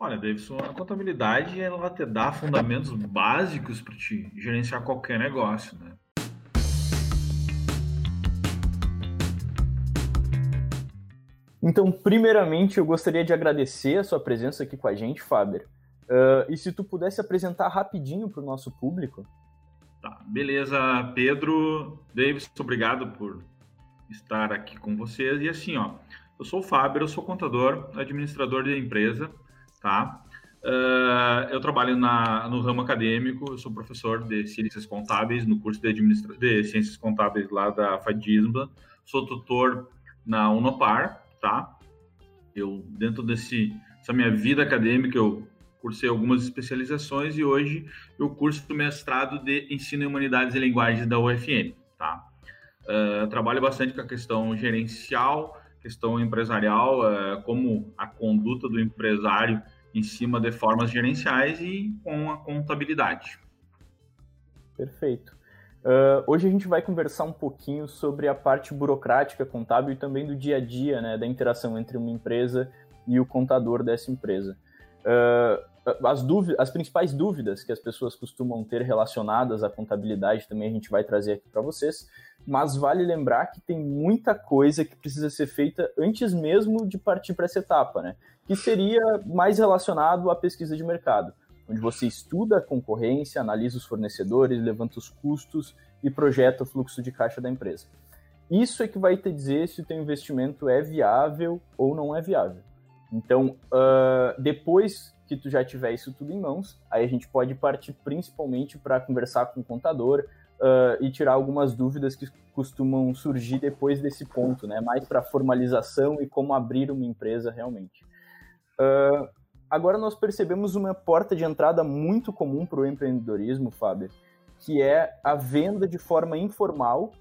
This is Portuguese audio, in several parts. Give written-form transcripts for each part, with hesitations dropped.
Olha, Davidson, a contabilidade ela te dá fundamentos básicos para te gerenciar qualquer negócio, né? Então, primeiramente, eu gostaria de agradecer a sua presença aqui com a gente, Faber. E se tu pudesse apresentar rapidinho para o nosso público. Tá, beleza, Pedro. Davidson, obrigado por estar aqui com vocês. E assim, ó, eu sou o Faber, eu sou contador, administrador de empresa. Tá? Eu trabalho no ramo acadêmico, eu sou professor de ciências contábeis no curso de ciências contábeis lá da FADISBA, sou tutor na UNOPAR, tá? Eu, dentro dessa minha vida acadêmica, eu cursei algumas especializações e hoje eu curso o mestrado de Ensino em Humanidades e Linguagens da UFM, tá? Trabalho bastante com a questão gerencial, questão empresarial, como a conduta do empresário em cima de formas gerenciais e com a contabilidade. Perfeito. Hoje a gente vai conversar um pouquinho sobre a parte burocrática contábil e também do dia a dia, né, da interação entre uma empresa e o contador dessa empresa. As principais dúvidas que as pessoas costumam ter relacionadas à contabilidade também a gente vai trazer aqui para vocês, mas vale lembrar que tem muita coisa que precisa ser feita antes mesmo de partir para essa etapa, né? Que seria mais relacionado à pesquisa de mercado, onde você estuda a concorrência, analisa os fornecedores, levanta os custos e projeta o fluxo de caixa da empresa. Isso é que vai te dizer se o teu investimento é viável ou não é viável. Então, depois que tu já tiver isso tudo em mãos, aí a gente pode partir principalmente para conversar com o contador e tirar algumas dúvidas que costumam surgir depois desse ponto, né? Mais para formalização e como abrir uma empresa realmente. Agora nós percebemos uma porta de entrada muito comum para o empreendedorismo, Fábio, que é a venda de forma informal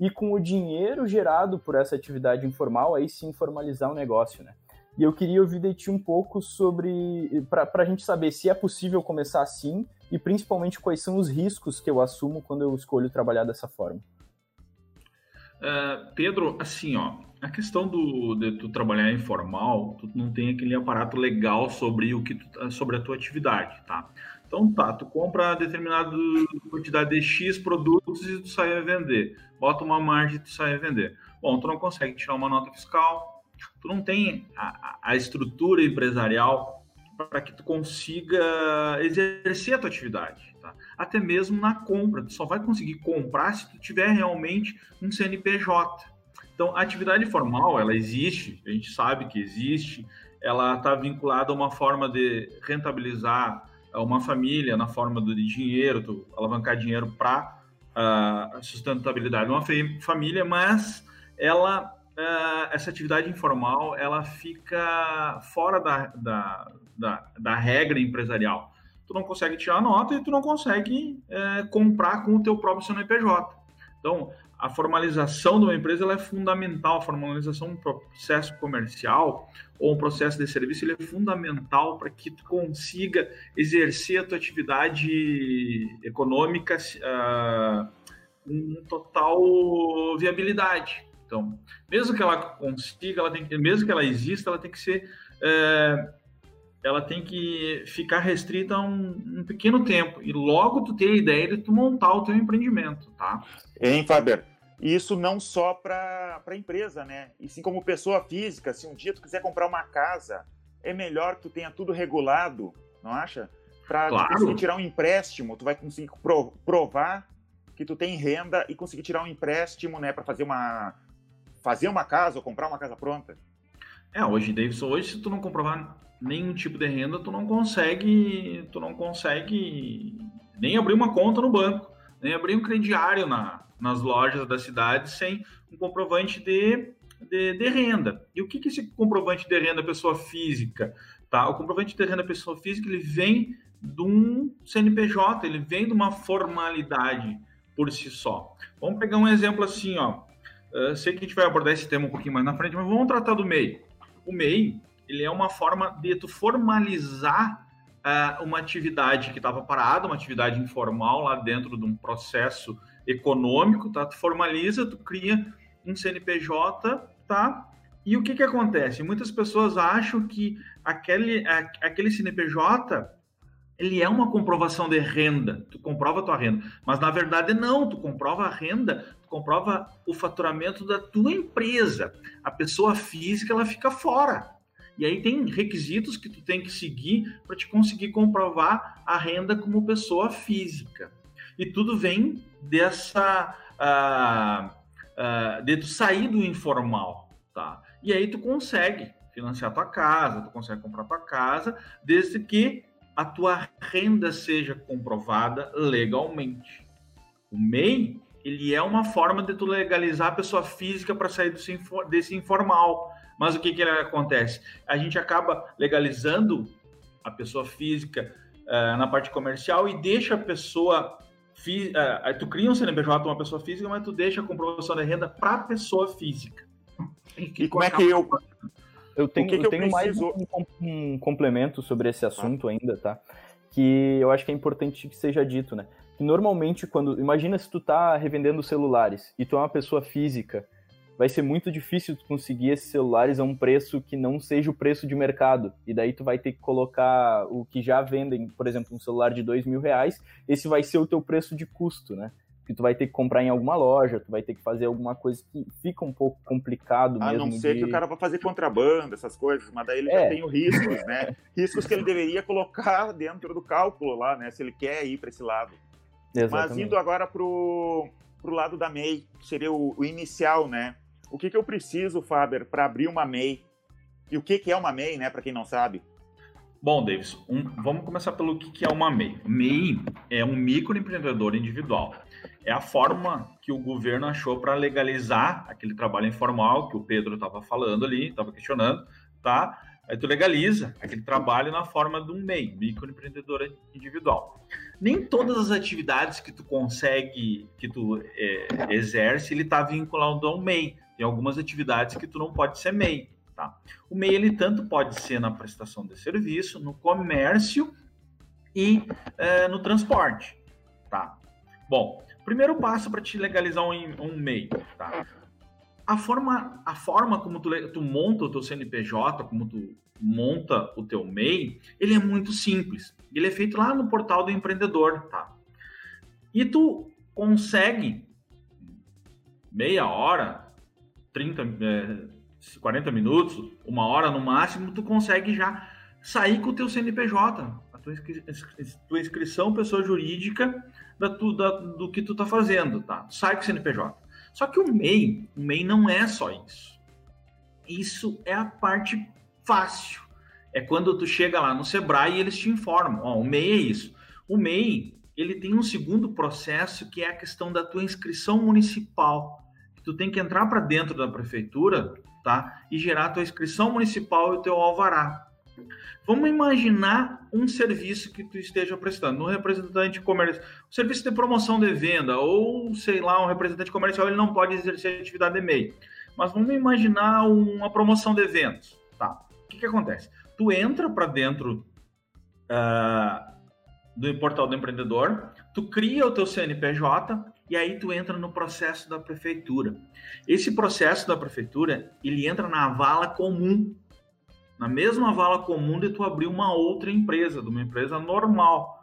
e com o dinheiro gerado por essa atividade informal, aí sim formalizar o negócio, né? E eu queria ouvir de ti um pouco sobre, para a gente saber se é possível começar assim e principalmente quais são os riscos que eu assumo quando eu escolho trabalhar dessa forma. Pedro, assim, ó, a questão de tu trabalhar informal, tu não tem aquele aparato legal sobre a tua atividade, tá? Então tá, tu compra determinada quantidade de X produtos e tu sai a vender, bota uma margem e tu sai a vender. Bom, tu não consegue tirar uma nota fiscal, tu não tem a estrutura empresarial para que tu consiga exercer a tua atividade, tá? Até mesmo na compra, tu só vai conseguir comprar se tu tiver realmente um CNPJ. Então, a atividade formal, ela existe, a gente sabe que existe, ela está vinculada a uma forma de rentabilizar uma família na forma de dinheiro, tu alavancar dinheiro para a sustentabilidade de uma família, mas ela... essa atividade informal, ela fica fora da regra empresarial. Tu não consegue tirar nota e tu não consegue comprar com o teu próprio CNPJ. Então, a formalização de uma empresa ela é fundamental. A formalização de um processo comercial ou um processo de serviço ele é fundamental para que tu consiga exercer a tua atividade econômica com total viabilidade. Então, mesmo que ela consiga, mesmo que ela exista, ela tem que ficar restrita a um pequeno tempo e logo tu ter a ideia de tu montar o teu empreendimento, tá? Hein, Faber? Isso não só para a empresa, né? E sim como pessoa física, se um dia tu quiser comprar uma casa, é melhor que tu tenha tudo regulado, não acha? Para conseguir tirar um empréstimo, tu vai conseguir provar que tu tem renda e conseguir tirar um empréstimo, né, para fazer uma casa ou comprar uma casa pronta? Hoje, Davidson, se tu não comprovar nenhum tipo de renda, tu não consegue nem abrir uma conta no banco, nem abrir um crediário nas lojas da cidade sem um comprovante de renda. E o que é esse comprovante de renda pessoa física? Tá? O comprovante de renda pessoa física, ele vem de um CNPJ, ele vem de uma formalidade por si só. Vamos pegar um exemplo assim, ó. Sei que a gente vai abordar esse tema um pouquinho mais na frente, mas vamos tratar do MEI. O MEI, ele é uma forma de tu formalizar uma atividade que estava parada, uma atividade informal lá dentro de um processo econômico, tá? Tu formaliza, tu cria um CNPJ, tá? E o que acontece? Muitas pessoas acham que aquele CNPJ, ele é uma comprovação de renda, tu comprova a tua renda, mas na verdade não, tu comprova a renda, tu comprova o faturamento da tua empresa. A pessoa física, ela fica fora. E aí tem requisitos que tu tem que seguir para te conseguir comprovar a renda como pessoa física. E tudo vem de tu sair do informal, tá? E aí tu consegue financiar tua casa, tu consegue comprar tua casa, desde que a tua renda seja comprovada legalmente. O MEI, ele é uma forma de tu legalizar a pessoa física para sair desse informal. Mas o que acontece? A gente acaba legalizando a pessoa física na parte comercial e deixa a pessoa... tu cria um CNPJ uma pessoa física, mas tu deixa a comprovação da renda para a pessoa física. E como é que eu... Eu tenho mais um complemento sobre esse assunto ainda, tá? Que eu acho que é importante que seja dito, né? Que normalmente quando... Imagina se tu tá revendendo celulares e tu é uma pessoa física, vai ser muito difícil tu conseguir esses celulares a um preço que não seja o preço de mercado. E daí tu vai ter que colocar o que já vendem, por exemplo, um celular de R$2.000, esse vai ser o teu preço de custo, né? Que tu vai ter que comprar em alguma loja, tu vai ter que fazer alguma coisa que fica um pouco complicado mesmo. A não ser que o cara vá fazer contrabando, essas coisas, mas daí ele já tem os riscos, né? Riscos que ele deveria colocar dentro do cálculo lá, né? Se ele quer ir para esse lado. Exatamente. Mas indo agora pro lado da MEI, que seria o inicial, né? O que eu preciso, Faber, para abrir uma MEI? E o que é uma MEI, né? Para quem não sabe. Bom, Davis, vamos começar pelo que é uma MEI. MEI é um microempreendedor individual. É a forma que o governo achou para legalizar aquele trabalho informal que o Pedro estava falando ali, estava questionando, tá? Aí tu legaliza aquele trabalho na forma de um MEI, microempreendedor individual. Nem todas as atividades que tu consegue, que tu exerce, ele está vinculado ao MEI. Tem algumas atividades que tu não pode ser MEI. Tá? O MEI, ele tanto pode ser na prestação de serviço, no comércio e no transporte. Tá? Bom, primeiro passo para te legalizar um MEI. Tá? A forma como tu monta o teu CNPJ, como tu monta o teu MEI, ele é muito simples. Ele é feito lá no portal do empreendedor. Tá? E tu consegue meia hora, 40 minutos, uma hora no máximo, tu consegue já sair com o teu CNPJ, a tua inscrição, pessoa jurídica, do que tu tá fazendo, tá? Sai com o CNPJ. Só que o MEI não é só isso. Isso é a parte fácil. É quando tu chega lá no SEBRAE e eles te informam, ó, o MEI é isso. O MEI, ele tem um segundo processo, que é a questão da tua inscrição municipal. Tu tem que entrar para dentro da prefeitura, tá? E gerar a tua inscrição municipal e o teu alvará. Vamos imaginar um serviço que tu esteja prestando, um representante comercial, um serviço de promoção de venda, ou, sei lá, um representante comercial, ele não pode exercer atividade de MEI. Mas vamos imaginar uma promoção de eventos, tá? O que acontece? Tu entra para dentro do portal do empreendedor, tu cria o teu CNPJ, e aí tu entra no processo da prefeitura. Esse processo da prefeitura, ele entra na vala comum, na mesma vala comum de tu abrir uma outra empresa, de uma empresa normal,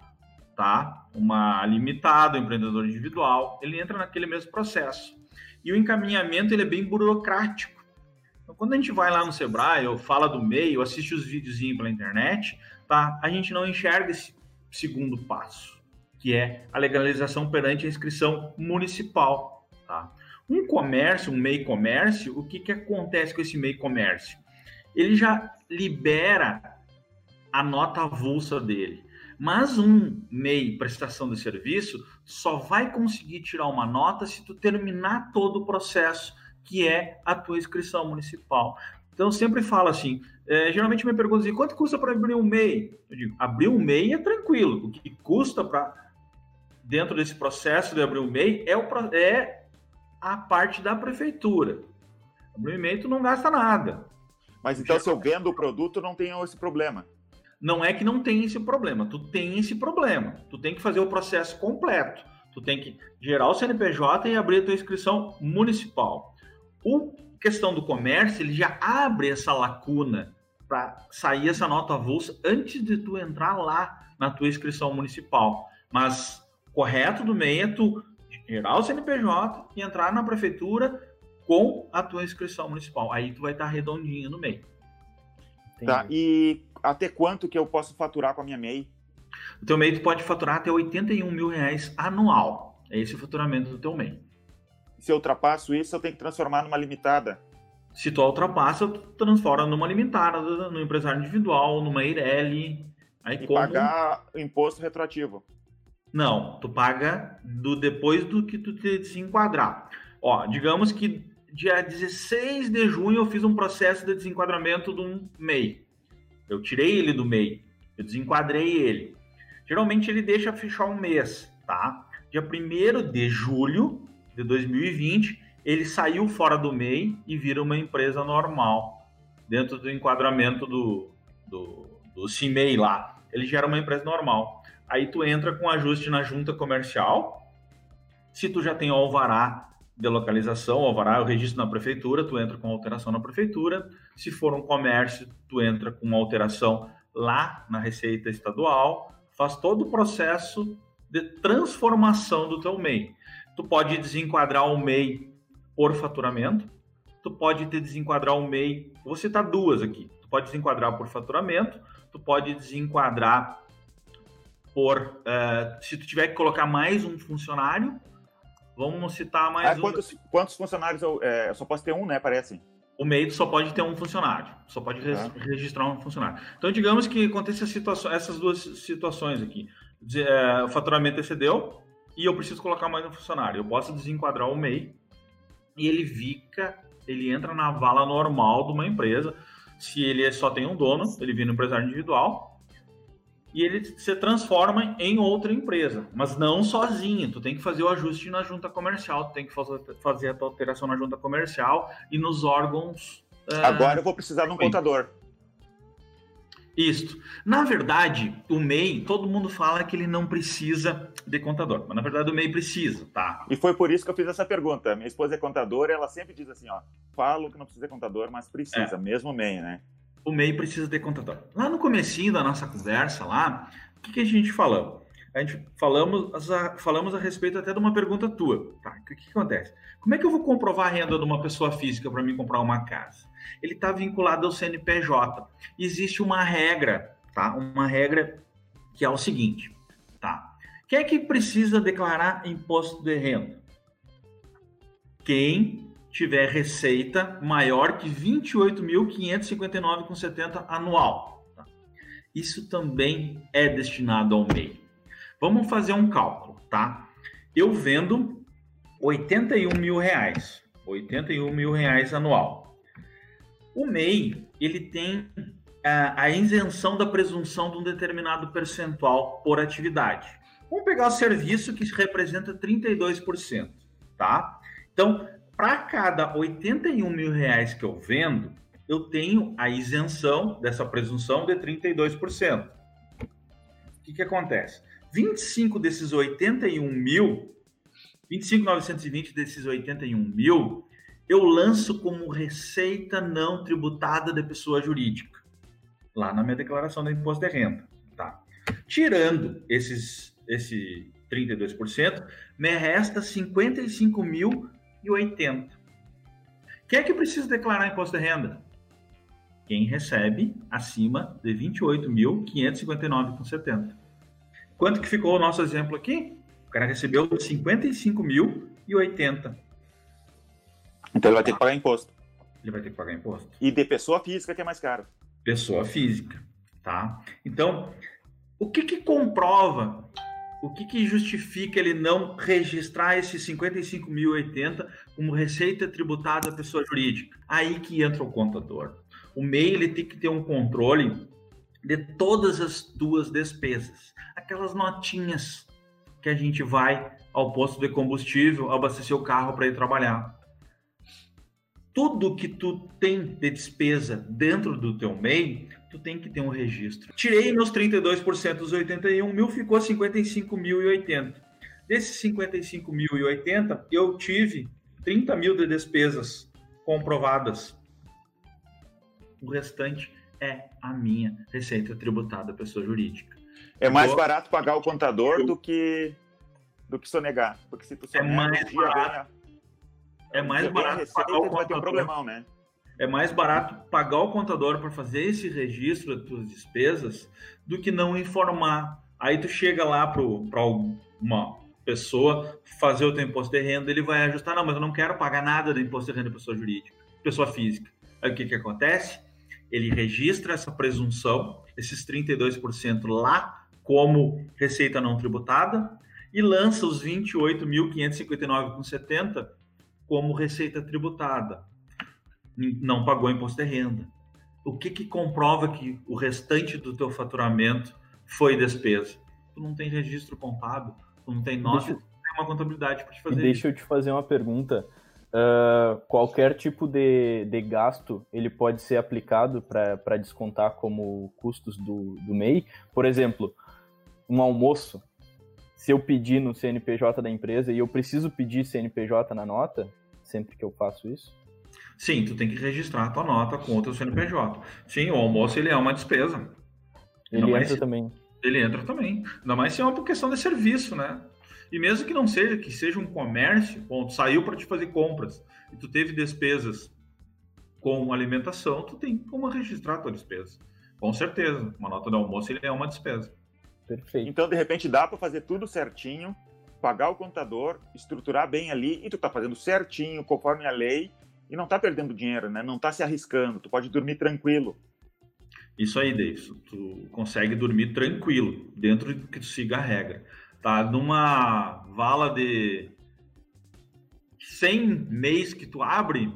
tá? Uma limitada, um empreendedor individual, ele entra naquele mesmo processo. E o encaminhamento, ele é bem burocrático. Então, quando a gente vai lá no SEBRAE, ou fala do MEI, ou assiste os videozinhos pela internet, tá? A gente não enxerga esse segundo passo, que é a legalização perante a inscrição municipal. Tá? Um comércio, um MEI comércio, o que acontece com esse MEI comércio? Ele já libera a nota avulsa dele, mas um MEI prestação de serviço só vai conseguir tirar uma nota se tu terminar todo o processo, que é a tua inscrição municipal. Então, eu sempre falo assim, geralmente me perguntam assim, quanto custa para abrir um MEI? Eu digo, abrir um MEI é tranquilo, o que custa para... Dentro desse processo de abrir o MEI é a parte da prefeitura. Abrir o MEI, tu não gasta nada. Mas então, se eu vendo o produto, não tem esse problema? Não é que não tem esse problema. Tu tem esse problema. Tu tem que fazer o processo completo. Tu tem que gerar o CNPJ e abrir a tua inscrição municipal. A questão do comércio, ele já abre essa lacuna para sair essa nota avulsa antes de tu entrar lá na tua inscrição municipal. Mas correto do MEI é tu gerar o CNPJ e entrar na prefeitura com a tua inscrição municipal. Aí tu vai estar redondinho no MEI. Tá, e até quanto que eu posso faturar com a minha MEI? O teu MEI tu pode faturar até R$81 mil anual. É esse o faturamento do teu MEI. Se eu ultrapasso isso, eu tenho que transformar numa limitada? Se tu ultrapassa, tu transforma numa limitada, no empresário individual, numa Ireli. Aí e como... pagar o imposto retroativo? Não, tu paga depois do que tu se enquadrar. Ó, digamos que dia 16 de junho eu fiz um processo de desenquadramento de um MEI. Eu tirei ele do MEI, eu desenquadrei ele. Geralmente ele deixa fechar um mês, tá? Dia 1º de julho de 2020, ele saiu fora do MEI e vira uma empresa normal. Dentro do enquadramento do CIMEI lá, ele gera uma empresa normal. Aí tu entra com ajuste na junta comercial. Se tu já tem o alvará de localização, o alvará é o registro na prefeitura, tu entra com alteração na prefeitura. Se for um comércio, tu entra com uma alteração lá na Receita Estadual. Faz todo o processo de transformação do teu MEI. Tu pode desenquadrar o MEI por faturamento, tu pode desenquadrar o MEI, vou citar duas aqui, tu pode desenquadrar por faturamento, tu pode desenquadrar por, se tu tiver que colocar mais um funcionário, vamos citar mais um. Quantos funcionários, eu só posso ter um, né, parece? O MEI só pode ter um funcionário, só pode registrar um funcionário. Então, digamos que aconteça essas duas situações aqui, o faturamento excedeu e eu preciso colocar mais um funcionário, eu posso desenquadrar o MEI, e ele entra na vala normal de uma empresa. Se ele só tem um dono, ele vira um empresário individual e ele se transforma em outra empresa, mas não sozinho. Tu tem que fazer o ajuste na junta comercial, tu tem que fazer a tua alteração na junta comercial e nos órgãos... Agora eu vou precisar de um contador. Isto. Na verdade, o MEI, todo mundo fala que ele não precisa de contador, mas na verdade o MEI precisa, tá? E foi por isso que eu fiz essa pergunta. Minha esposa é contadora, ela sempre diz assim, ó, falo que não precisa de contador, mas precisa, mesmo o MEI, né? O MEI precisa de contador. Lá no comecinho da nossa conversa lá, o que a gente falou? A gente falamos a respeito até de uma pergunta tua, tá? O que acontece? Como é que eu vou comprovar a renda de uma pessoa física para mim comprar uma casa? Ele está vinculado ao CNPJ. Existe uma regra, tá? Uma regra que é o seguinte, tá? Quem é que precisa declarar imposto de renda? Quem tiver receita maior que R$ 28.559,70 anual. Tá? Isso também é destinado ao MEI. Vamos fazer um cálculo, tá? Eu vendo R$81 mil anual. O MEI, ele tem a isenção da presunção de um determinado percentual por atividade. Vamos pegar o serviço, que representa 32%, tá? Então, para cada R$81 mil que eu vendo, eu tenho a isenção dessa presunção de 32%. O que acontece? 25 desses 81 mil, 25.920 desses 81 mil, eu lanço como receita não tributada da pessoa jurídica, lá na minha declaração do imposto de renda, tá? Tirando esse 32%, me resta 55.080. Quem é que precisa declarar imposto de renda? Quem recebe acima de 28.559,70. Quanto que ficou o nosso exemplo aqui? O cara recebeu 55.080. Então ele vai ter que pagar imposto. Ele vai ter que pagar imposto. E de pessoa física que é mais caro. Pessoa física, tá? Então, o que comprova, o que justifica ele não registrar esse 55.080 como receita tributada da pessoa jurídica? Aí que entra o contador. O MEI, ele tem que ter um controle de todas as tuas despesas, aquelas notinhas que a gente vai ao posto de combustível, abastecer o carro para ir trabalhar. Tudo que tu tem de despesa dentro do teu MEI, tu tem que ter um registro. Tirei meus 32% dos 81 mil, ficou 55.080. Desses 55.080, eu tive 30 mil de despesas comprovadas. O restante é a minha receita tributada pessoa jurídica. É mais barato pagar o contador do que sonegar, porque se tu sonegar, é mais barato pagar o contador. Problemão, né? É mais barato pagar o contador para fazer esse registro das tuas despesas do que não informar. Aí tu chega lá para uma pessoa fazer o teu imposto de renda, ele vai ajustar, não, mas eu não quero pagar nada do imposto de renda da pessoa jurídica, pessoa física. Aí o que acontece? Ele registra essa presunção, esses 32% lá, como receita não tributada, e lança os 28.559,70 como receita tributada. Não pagou imposto de renda. O que comprova que o restante do teu faturamento foi despesa? Tu não tem registro contábil, tu não tem nota, tu não tem uma contabilidade para te fazer. Deixa eu te fazer uma pergunta. Qualquer tipo de gasto, ele pode ser aplicado para descontar como custos do MEI. Por exemplo, um almoço, se eu pedir no CNPJ da empresa, e eu preciso pedir CNPJ na nota, sempre que eu faço isso? Sim, tu tem que registrar a tua nota contra o CNPJ. Sim, o almoço ele é uma despesa. Ele entra também. Ainda mais se é uma questão de serviço, né? E mesmo que não seja, que seja um comércio, bom, tu saiu para te fazer compras e tu teve despesas com alimentação, tu tem como registrar a tua despesa. Com certeza, uma nota de almoço ele é uma despesa. Perfeito. Então, de repente, dá para fazer tudo certinho, pagar o contador, estruturar bem ali, e tu tá fazendo certinho, conforme a lei, e não tá perdendo dinheiro, né? Não tá se arriscando, tu pode dormir tranquilo. Isso aí, Davidson, tu consegue dormir tranquilo, dentro do que tu siga a regra. Tá numa vala de 100 MEIs que tu abre,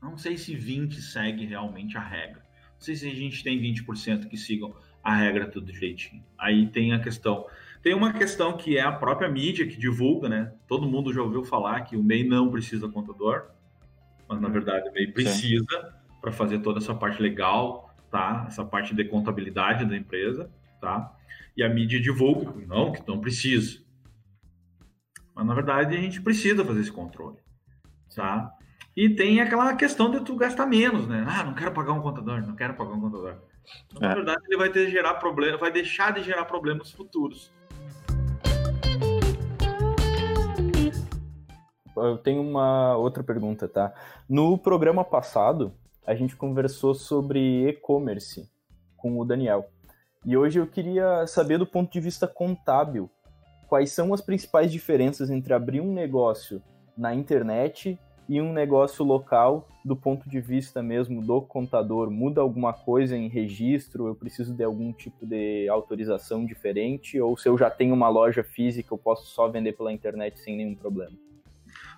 não sei se 20 segue realmente a regra. Não sei se a gente tem 20% que sigam a regra tudo direitinho. Aí tem a questão. Tem uma questão que é a própria mídia que divulga, né? Todo mundo já ouviu falar que o MEI não precisa contador, mas na verdade o MEI precisa para fazer toda essa parte legal, tá? Essa parte de contabilidade da empresa, tá? E a mídia divulga que não precisa. Mas, na verdade, a gente precisa fazer esse controle, tá? E tem aquela questão de tu gastar menos, né? Ah, não quero pagar um contador. Então, na verdade, ele vai deixar de gerar problemas futuros. Eu tenho uma outra pergunta, tá? No programa passado, a gente conversou sobre e-commerce com o Daniel. E hoje eu queria saber, do ponto de vista contábil, quais são as principais diferenças entre abrir um negócio na internet e um negócio local, do ponto de vista mesmo do contador. Muda alguma coisa em registro? Eu preciso de algum tipo de autorização diferente? Ou se eu já tenho uma loja física, eu posso só vender pela internet sem nenhum problema?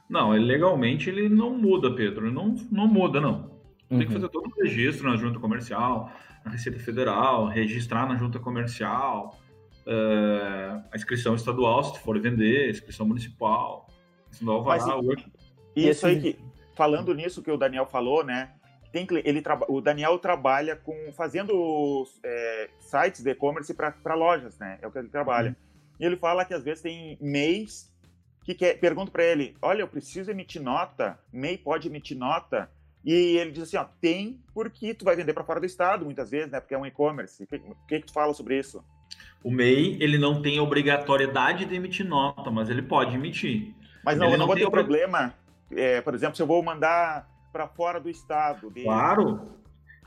Não, legalmente ele não muda, Pedro. Ele não muda, não. Tem que fazer todo o registro na junta comercial, na Receita Federal, registrar na junta comercial, a inscrição estadual, se tu for vender, a inscrição municipal, se não vai lá hoje. Isso aí, falando nisso que o Daniel falou, né? O Daniel trabalha fazendo sites de e-commerce para lojas, né? É o que ele trabalha. E ele fala que às vezes tem MEIs que pergunta para ele: olha, eu preciso emitir nota, MEI pode emitir nota? E ele diz assim, ó, tem, porque tu vai vender para fora do estado, muitas vezes, né? Porque é um e-commerce. O que tu fala sobre isso? O MEI, ele não tem obrigatoriedade de emitir nota, mas ele pode emitir. Mas não vou ter problema, por exemplo, se eu vou mandar para fora do estado. Claro.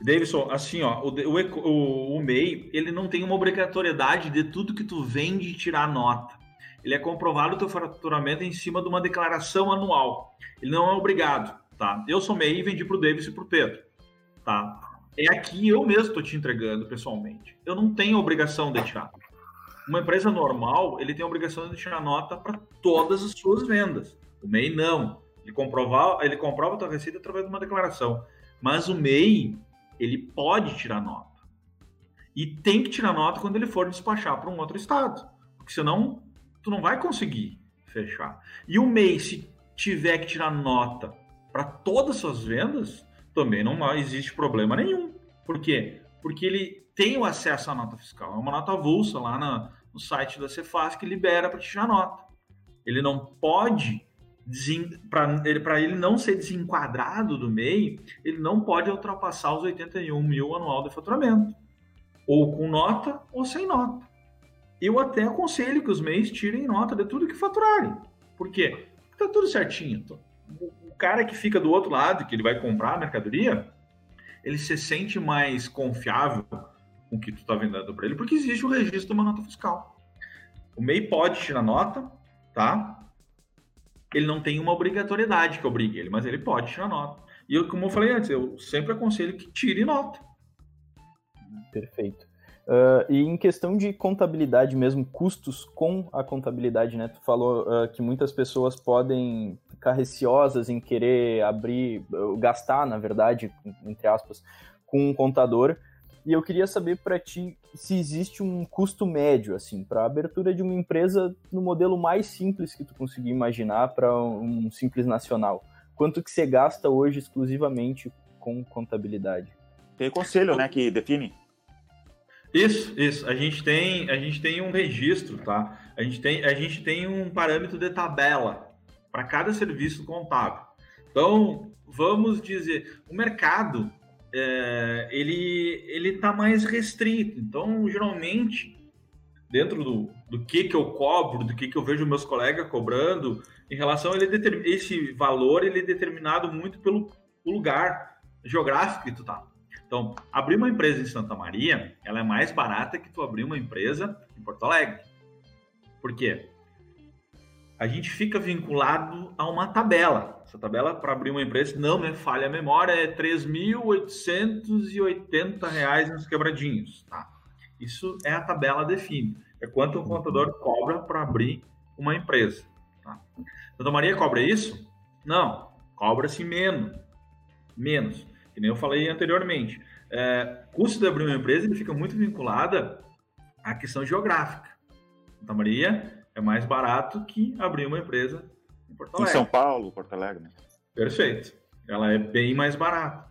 Davidson, assim, ó, o MEI, ele não tem uma obrigatoriedade de tudo que tu vende tirar nota. Ele é comprovado o teu faturamento em cima de uma declaração anual. Ele não é obrigado. Tá? Eu sou MEI e vendi para o Davis e para o Pedro. Tá? É aqui eu mesmo estou te entregando pessoalmente. Eu não tenho obrigação de tirar. Uma empresa normal, ele tem a obrigação de tirar nota para todas as suas vendas. O MEI não. Ele comprova a tua receita através de uma declaração. Mas o MEI, ele pode tirar nota. E tem que tirar nota quando ele for despachar para um outro estado. Porque senão, tu não vai conseguir fechar. E o MEI, se tiver que tirar nota para todas as suas vendas, também não existe problema nenhum. Por quê? Porque ele tem o acesso à nota fiscal. É uma nota avulsa lá no site da Cefaz que libera para tirar nota. Ele não pode para ele não ser desenquadrado do MEI, ele não pode ultrapassar os 81 mil anual de faturamento, ou com nota ou sem nota. Eu até aconselho que os MEIs tirem nota de tudo que faturarem. Por quê? Porque está tudo certinho. Então, o cara que fica do outro lado, que ele vai comprar a mercadoria, ele se sente mais confiável com o que tu está vendendo para ele, porque existe o registro de uma nota fiscal. O MEI pode tirar nota, tá? Ele não tem uma obrigatoriedade que obrigue ele, mas ele pode tirar nota. E eu, como eu falei antes, eu sempre aconselho que tire nota. Perfeito. E em questão de contabilidade mesmo, custos com a contabilidade, né? Tu falou que muitas pessoas podem ficar receosas em querer abrir, gastar, na verdade, entre aspas, com um contador. E eu queria saber para ti se existe um custo médio, assim, para a abertura de uma empresa no modelo mais simples que tu conseguir imaginar para um Simples Nacional. Quanto que você gasta hoje exclusivamente com contabilidade? Tem conselho, né, que define? Isso. A gente tem um registro, tá? A gente tem um parâmetro de tabela para cada serviço contábil. Então, vamos dizer, o mercado... ele está mais restrito, então geralmente dentro do que eu cobro, do que eu vejo meus colegas cobrando, em relação a esse valor, ele é determinado muito pelo lugar geográfico que tu tá. Então, abrir uma empresa em Santa Maria, ela é mais barata que tu abrir uma empresa em Porto Alegre. Por quê? A gente fica vinculado a uma tabela. Essa tabela, para abrir uma empresa, não me falha a memória, é R$ 3.880 nos quebradinhos. Tá? Isso é a tabela define. É quanto o contador cobra para abrir uma empresa. Tá? Santa Maria cobra isso? Não. Cobra-se menos. Menos. Que nem eu falei anteriormente. Custo de abrir uma empresa ele fica muito vinculado à questão geográfica. Santa Maria... é mais barato que abrir uma empresa em Porto Alegre. Em São Paulo, Porto Alegre. Perfeito. Ela é bem mais barata.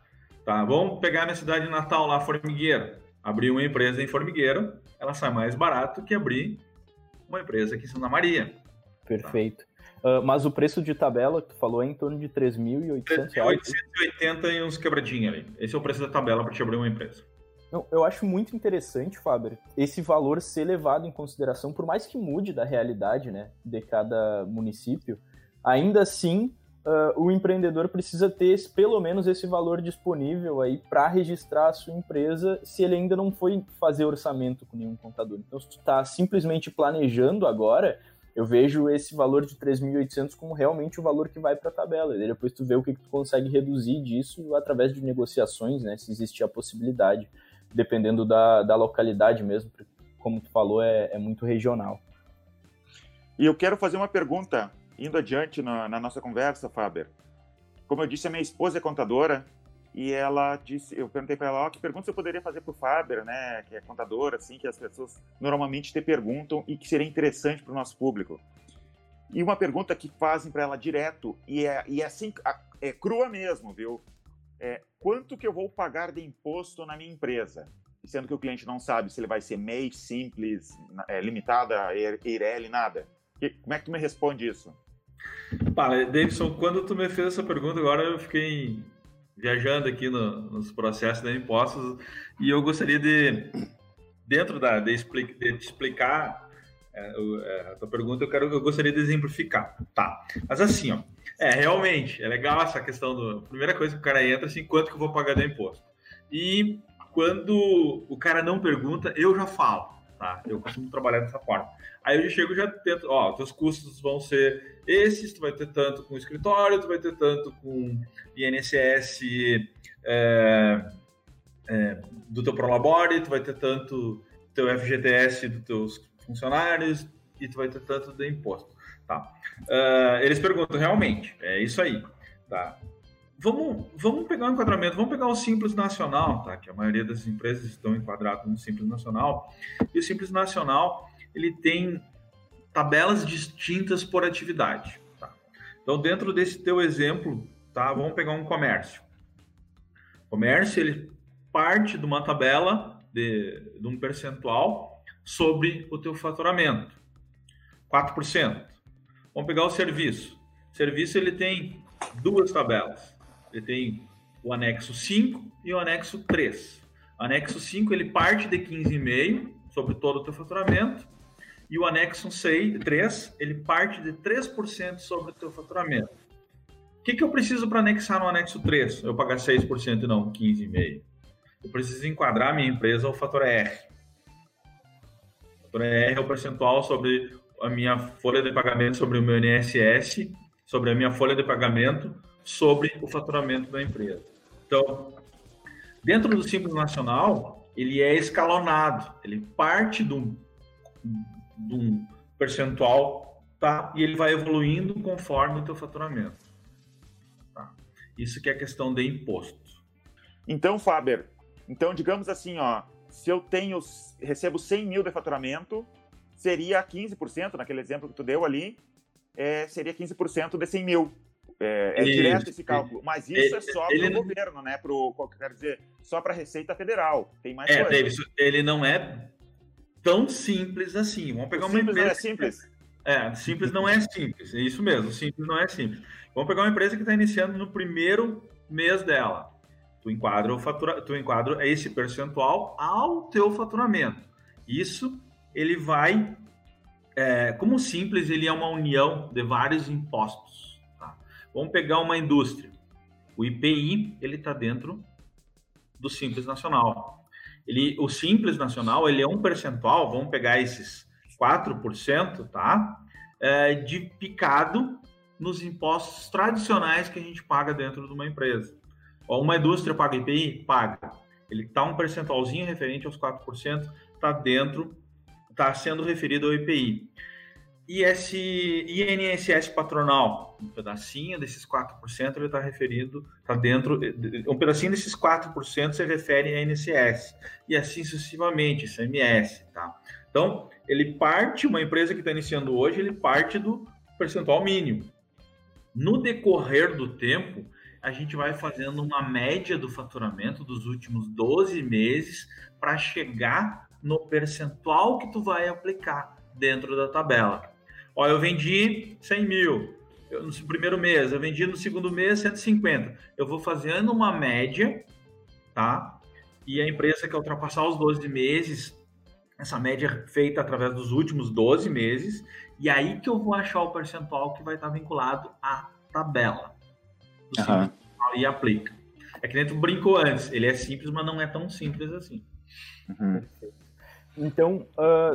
Tá? Vamos pegar minha cidade natal lá, Formigueiro. Abrir uma empresa em Formigueiro, ela sai mais barato que abrir uma empresa aqui em Santa Maria. Perfeito. Tá? Mas o preço de tabela, que tu falou, é em torno de R$ 3.800. R$ 880 e uns quebradinhos ali. Esse é o preço da tabela para te abrir uma empresa. Não, eu acho muito interessante, Faber, esse valor ser levado em consideração, por mais que mude da realidade, né, de cada município, ainda assim o empreendedor precisa ter pelo menos esse valor disponível aí para registrar a sua empresa se ele ainda não foi fazer orçamento com nenhum contador. Então, se tu está simplesmente planejando agora, eu vejo esse valor de 3.800 como realmente o valor que vai para a tabela. E depois tu vê o que tu consegue reduzir disso através de negociações, né, se existir a possibilidade. Dependendo da localidade mesmo, como tu falou, é muito regional. E eu quero fazer uma pergunta, indo adiante na nossa conversa, Faber. Como eu disse, a minha esposa é contadora, e ela disse, eu perguntei para ela, que pergunta eu poderia fazer para o Faber, né, que é contadora, assim, que as pessoas normalmente te perguntam e que seria interessante para o nosso público. E uma pergunta que fazem para ela direto, e é assim, é crua mesmo, viu? Quanto que eu vou pagar de imposto na minha empresa? Sendo que o cliente não sabe se ele vai ser MEI, simples, limitada, Ireli, nada. Como é que tu me responde isso? Para, Davidson, quando tu me fez essa pergunta, agora eu fiquei viajando aqui nos processos de impostos e eu gostaria de, dentro de te explicar a tua pergunta, eu gostaria de exemplificar. Tá, mas assim, ó. Realmente, é legal essa questão do... Primeira coisa que o cara entra, assim, quanto que eu vou pagar de imposto? E quando o cara não pergunta, eu já falo, tá? Eu costumo trabalhar dessa forma. Aí eu já chego e já tento, ó, teus custos vão ser esses, tu vai ter tanto com o escritório, tu vai ter tanto com INSS do teu prolabore, tu vai ter tanto teu FGTS dos teus funcionários e tu vai ter tanto de imposto. Tá. Eles perguntam, realmente, é isso aí. Tá. Vamos pegar um enquadramento, vamos pegar o Simples Nacional, tá? Que a maioria das empresas estão enquadradas no Simples Nacional. E o Simples Nacional, ele tem tabelas distintas por atividade. Tá? Então, dentro desse teu exemplo, tá? Vamos pegar um comércio. O comércio, ele parte de uma tabela, de um percentual, sobre o teu faturamento. 4%. Vamos pegar o serviço. Serviço, ele tem duas tabelas. Ele tem o anexo 5 e o anexo 3. O anexo 5, ele parte de 15,5 sobre todo o teu faturamento, e o anexo 3, ele parte de 3% sobre o teu faturamento. O que, que eu preciso para anexar no anexo 3? Eu pagar 6% e não 15,5%. Eu preciso enquadrar a minha empresa ao fator R. O fator R é o percentual sobre a minha folha de pagamento, sobre o meu INSS, sobre a minha folha de pagamento, sobre o faturamento da empresa. Então, dentro do Simples Nacional, ele é escalonado, ele parte de um percentual, tá? E ele vai evoluindo conforme o teu faturamento. Tá? Isso que é questão de imposto. Então, Faber, então digamos assim, ó, se eu recebo 100 mil de faturamento, seria 15%, naquele exemplo que tu deu ali, seria 15% de 100 mil. Direto esse cálculo, mas isso é só para o governo, né? Quer dizer, só para a Receita Federal. Tem mais coisa. Davis, ele não é tão simples assim. Vamos pegar uma empresa. Simples não é simples? Simples não é simples. É isso mesmo, simples não é simples. Vamos pegar uma empresa que está iniciando no primeiro mês dela. Tu enquadra esse percentual ao teu faturamento. Isso, ele vai... como simples, ele é uma união de vários impostos. Vamos pegar uma indústria. O IPI, ele está dentro do Simples Nacional. O Simples Nacional, ele é um percentual, vamos pegar esses 4%, tá? De picado nos impostos tradicionais que a gente paga dentro de uma empresa. Uma indústria paga IPI? Paga. Ele está um percentualzinho referente aos 4%, está sendo referido ao IPI. E esse INSS patronal, um pedacinho desses 4%, ele está referido, está dentro, um pedacinho desses 4% se refere a INSS, e assim sucessivamente, ICMS, tá? Então, ele parte, uma empresa que está iniciando hoje, ele parte do percentual mínimo. No decorrer do tempo, a gente vai fazendo uma média do faturamento dos últimos 12 meses para chegar no percentual que tu vai aplicar dentro da tabela. Ó, eu vendi 100 mil no primeiro mês, eu vendi no segundo mês 150. Eu vou fazendo uma média, tá? E a empresa que ultrapassar os 12 meses, essa média feita através dos últimos 12 meses, e aí que eu vou achar o percentual que vai estar vinculado à tabela. Uhum. E aplica. É que nem tu brincou antes, ele é simples, mas não é tão simples assim. Uhum. Então,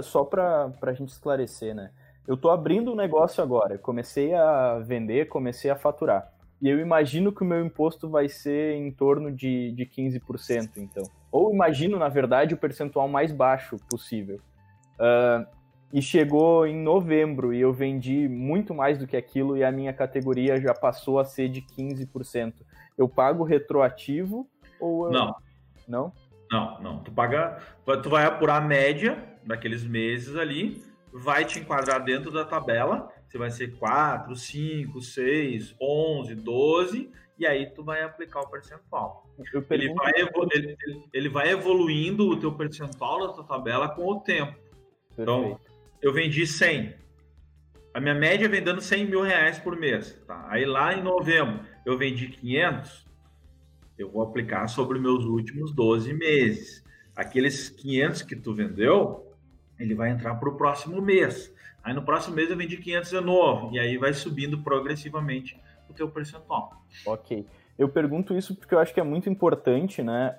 só para a gente esclarecer, né? Eu tô abrindo um negócio agora, comecei a vender, comecei a faturar. E eu imagino que o meu imposto vai ser em torno de 15%, então. Ou imagino, na verdade, o percentual mais baixo possível. E chegou em novembro e eu vendi muito mais do que aquilo e a minha categoria já passou a ser de 15%. Eu pago retroativo ou... Não. Não? Não. Tu vai apurar a média daqueles meses ali, vai te enquadrar dentro da tabela, você vai ser 4, 5, 6, 11, 12, e aí tu vai aplicar o percentual. Ele vai evoluindo o teu percentual da tua tabela com o tempo. Perfeito. Então, eu vendi 100. A minha média vem dando 100 mil reais por mês. Tá? Aí lá em novembro eu vendi 500, eu vou aplicar sobre meus últimos 12 meses. Aqueles 500 que tu vendeu, ele vai entrar para o próximo mês. Aí no próximo mês eu vendi 500 de novo. E aí vai subindo progressivamente o teu percentual. Ok. Eu pergunto isso porque eu acho que é muito importante, né?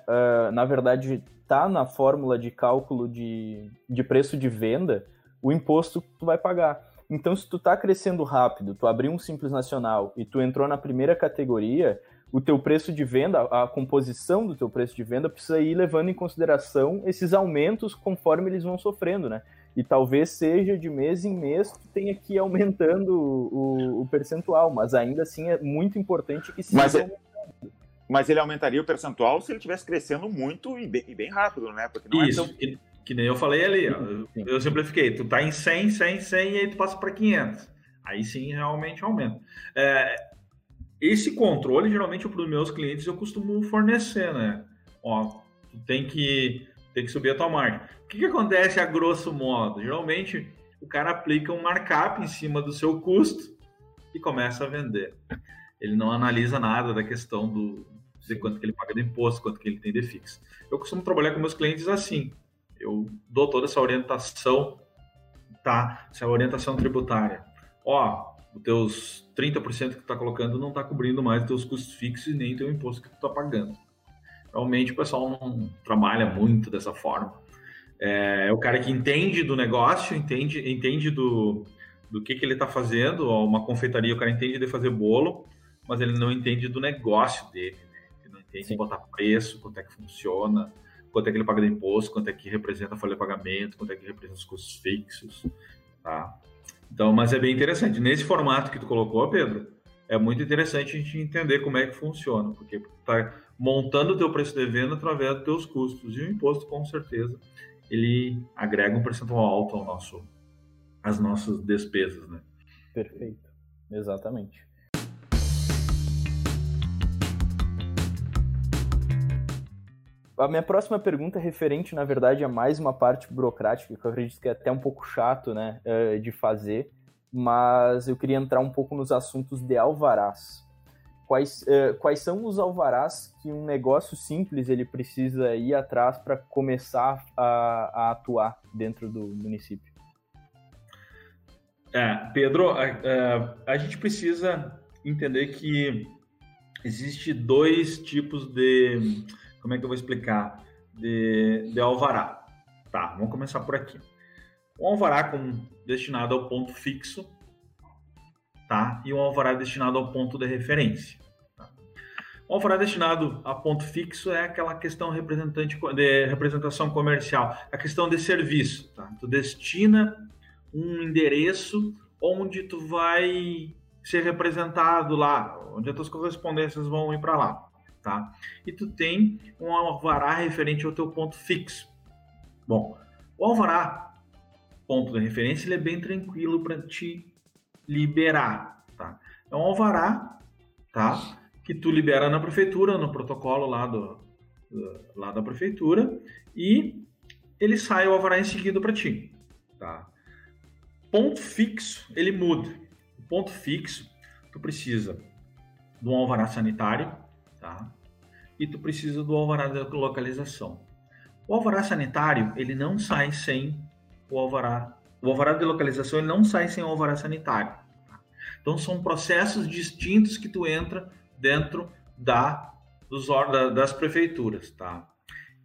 Na verdade, tá na fórmula de cálculo de preço de venda o imposto que tu vai pagar. Então, se tu tá crescendo rápido, tu abriu um Simples Nacional e tu entrou na primeira categoria, o teu preço de venda, a composição do teu preço de venda precisa ir levando em consideração esses aumentos conforme eles vão sofrendo, né? E talvez seja de mês em mês que tenha que ir aumentando o percentual, mas ainda assim é muito importante que siga aumentando. Mas ele aumentaria o percentual se ele estivesse crescendo muito e bem rápido, né? Porque não isso, é tão... que nem eu falei ali, ó. Eu simplifiquei, tu tá em 100, e aí tu passa para 500. Aí sim, realmente aumenta. Esse controle, geralmente, para os meus clientes, eu costumo fornecer, né? Ó, tu tem que subir a tua margem. O que acontece a grosso modo? Geralmente, o cara aplica um markup em cima do seu custo e começa a vender. Ele não analisa nada da questão de quanto que ele paga de imposto, quanto que ele tem de fixo. Eu costumo trabalhar com meus clientes assim, eu dou toda essa orientação, tá? Essa orientação tributária. Ó, os teus 30% que tu tá colocando não tá cobrindo mais os teus custos fixos e nem o teu imposto que tu tá pagando. Realmente o pessoal não trabalha muito dessa forma. É o cara que entende do negócio, entende do que ele está fazendo. Uma confeitaria, o cara entende de fazer bolo, mas ele não entende do negócio dele, né? Ele não entende de botar preço, quanto é que funciona, quanto é que ele paga de imposto, quanto é que representa a folha de pagamento, quanto é que representa os custos fixos, tá? Então, mas é bem interessante. Nesse formato que tu colocou, Pedro, é muito interessante a gente entender como é que funciona, porque tá montando o teu preço de venda através dos teus custos, e o imposto, com certeza, ele agrega um percentual alto às nossas despesas, né? Perfeito, exatamente. A minha próxima pergunta é referente, na verdade, a mais uma parte burocrática, que eu acredito que é até um pouco chato, né, de fazer, mas eu queria entrar um pouco nos assuntos de alvarás. Quais são os alvarás que um negócio simples ele precisa ir atrás para começar a atuar dentro do município? Pedro, a gente precisa entender que existe dois tipos de... Como é que eu vou explicar? De alvará. Tá, vamos começar por aqui. Um alvará destinado ao ponto fixo, tá? E um alvará destinado ao ponto de referência. Tá? O alvará destinado a ponto fixo é aquela questão de representação comercial, a questão de serviço. Tá? Tu destina um endereço onde tu vai ser representado lá, onde as tuas correspondências vão ir para lá. Tá? E tu tem um alvará referente ao teu ponto fixo. Bom, o alvará ponto de referência ele é bem tranquilo para te liberar, tá? É um alvará, tá? Que tu libera na prefeitura, no protocolo lá da prefeitura, e ele sai o alvará em seguida para ti, tá? Ponto fixo, ele muda. O ponto fixo, tu precisa de um alvará sanitário, tá? E tu precisa do alvará da localização. O alvará sanitário, ele não sai sem o alvará de localização, ele não sai sem o alvará sanitário. Tá? Então, são processos distintos que tu entra dentro das prefeituras, tá?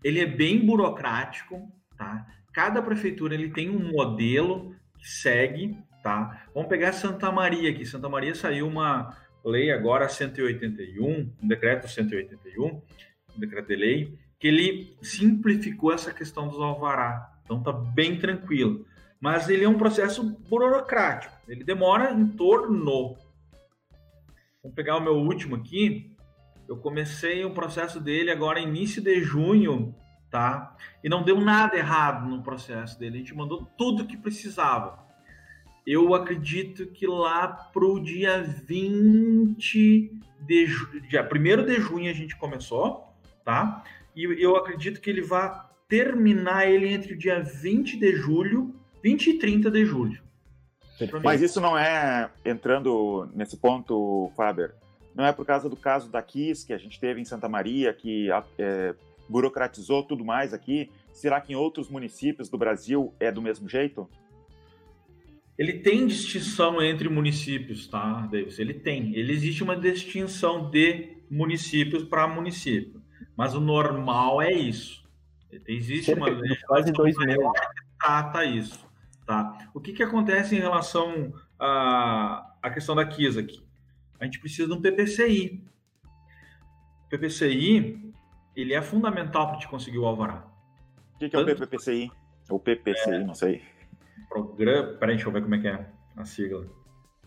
Ele é bem burocrático, tá? Cada prefeitura, ele tem um modelo que segue, tá? Vamos pegar Santa Maria aqui. Santa Maria saiu uma lei agora, 181, um decreto 181, um decreto de lei, que ele simplificou essa questão dos alvará. Então, tá bem tranquilo. Mas ele é um processo burocrático. Ele demora em torno... Vamos pegar o meu último aqui. Eu comecei o processo dele agora início de junho, tá? E não deu nada errado no processo dele. A gente mandou tudo que precisava. Eu acredito que lá pro dia 20 de junho... Dia 1º de junho a gente começou, tá? E eu acredito que ele vá terminar ele entre o dia 20 de julho, 20 e 30 de julho. Mas isso não é, entrando nesse ponto, Faber, não é por causa do caso da Kiss que a gente teve em Santa Maria, que burocratizou tudo mais aqui? Será que em outros municípios do Brasil é do mesmo jeito? Ele tem distinção entre municípios, tá, Davis? Ele tem. Ele existe uma distinção de municípios para município, mas o normal é isso. Existe uma lei que trata isso, tá? O que acontece em relação à questão da Kiss aqui? A gente precisa de um PPCI. O PPCI, ele é fundamental para te conseguir o alvará. O que é o PPCI? Ou PPCI, não sei. Peraí, deixa eu ver como é que é a sigla.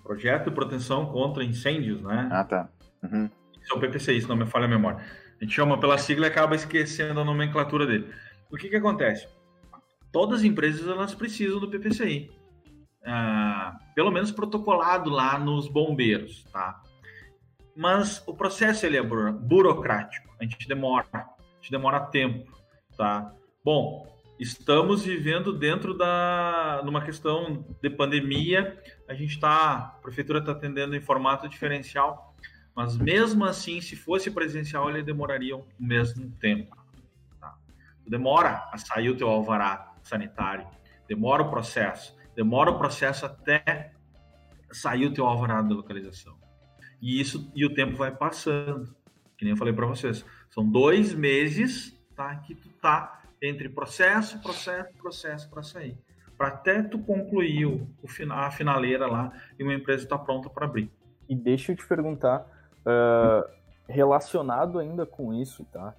Projeto de Proteção contra Incêndios, né? Ah, tá. Uhum. Isso é o PPCI, se não me falha a memória. A gente chama pela sigla e acaba esquecendo a nomenclatura dele. O que acontece? Todas as empresas elas precisam do PPCI. Pelo menos protocolado lá nos bombeiros, tá? Mas o processo ele é burocrático. A gente demora tempo, tá? Bom, Estamos vivendo dentro numa questão de pandemia, a prefeitura está atendendo em formato diferencial, mas mesmo assim, se fosse presencial, ele demoraria o mesmo tempo. Tá? Demora a sair o teu alvará sanitário, demora o processo até sair o teu alvará da localização. E o tempo vai passando, que nem eu falei para vocês, são 2 meses, tá, que tu tá entre processo para sair, para até tu concluir a finaleira lá e uma empresa está pronta para abrir. E deixa eu te perguntar, relacionado ainda com isso, tá?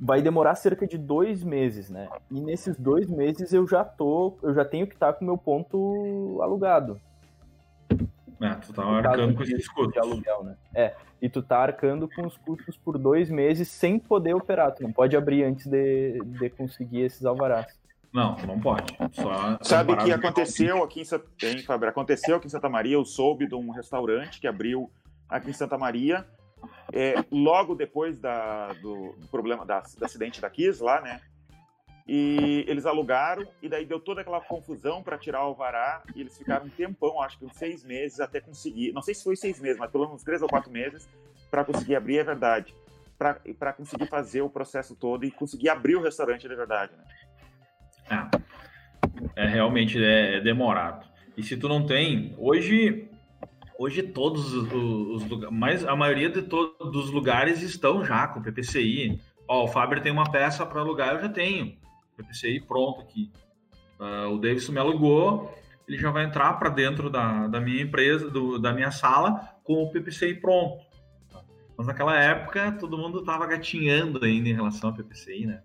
Vai demorar cerca de 2 meses, né? E nesses 2 meses eu já tenho que estar com o meu ponto alugado. É, tu tá arcando com esses custos. De aluguel, né? É, e tu tá arcando com os custos por 2 meses sem poder operar. Tu não pode abrir antes de conseguir esses alvarás. Não, não pode. Sabe que aconteceu aqui em Santa Maria, eu soube de um restaurante que abriu aqui em Santa Maria, logo depois do problema do acidente da Kiss lá, né? E eles alugaram, e daí deu toda aquela confusão para tirar o alvará, e eles ficaram um tempão, acho que uns 6 meses até conseguir, não sei se foi 6 meses, mas pelo menos uns 3 ou 4 meses, para conseguir abrir, é verdade, para conseguir fazer o processo todo e conseguir abrir o restaurante, é verdade, né? Realmente é demorado. E se tu não tem, hoje todos os lugares, mas a maioria de todos os lugares estão já com PPCI. Ó, o Faber tem uma peça para alugar, eu já tenho PPCI pronto aqui. O Davidson me alugou, ele já vai entrar para dentro da minha empresa, da minha sala, com o PPCI pronto. Mas naquela época, todo mundo estava gatinhando ainda em relação ao PPCI, né?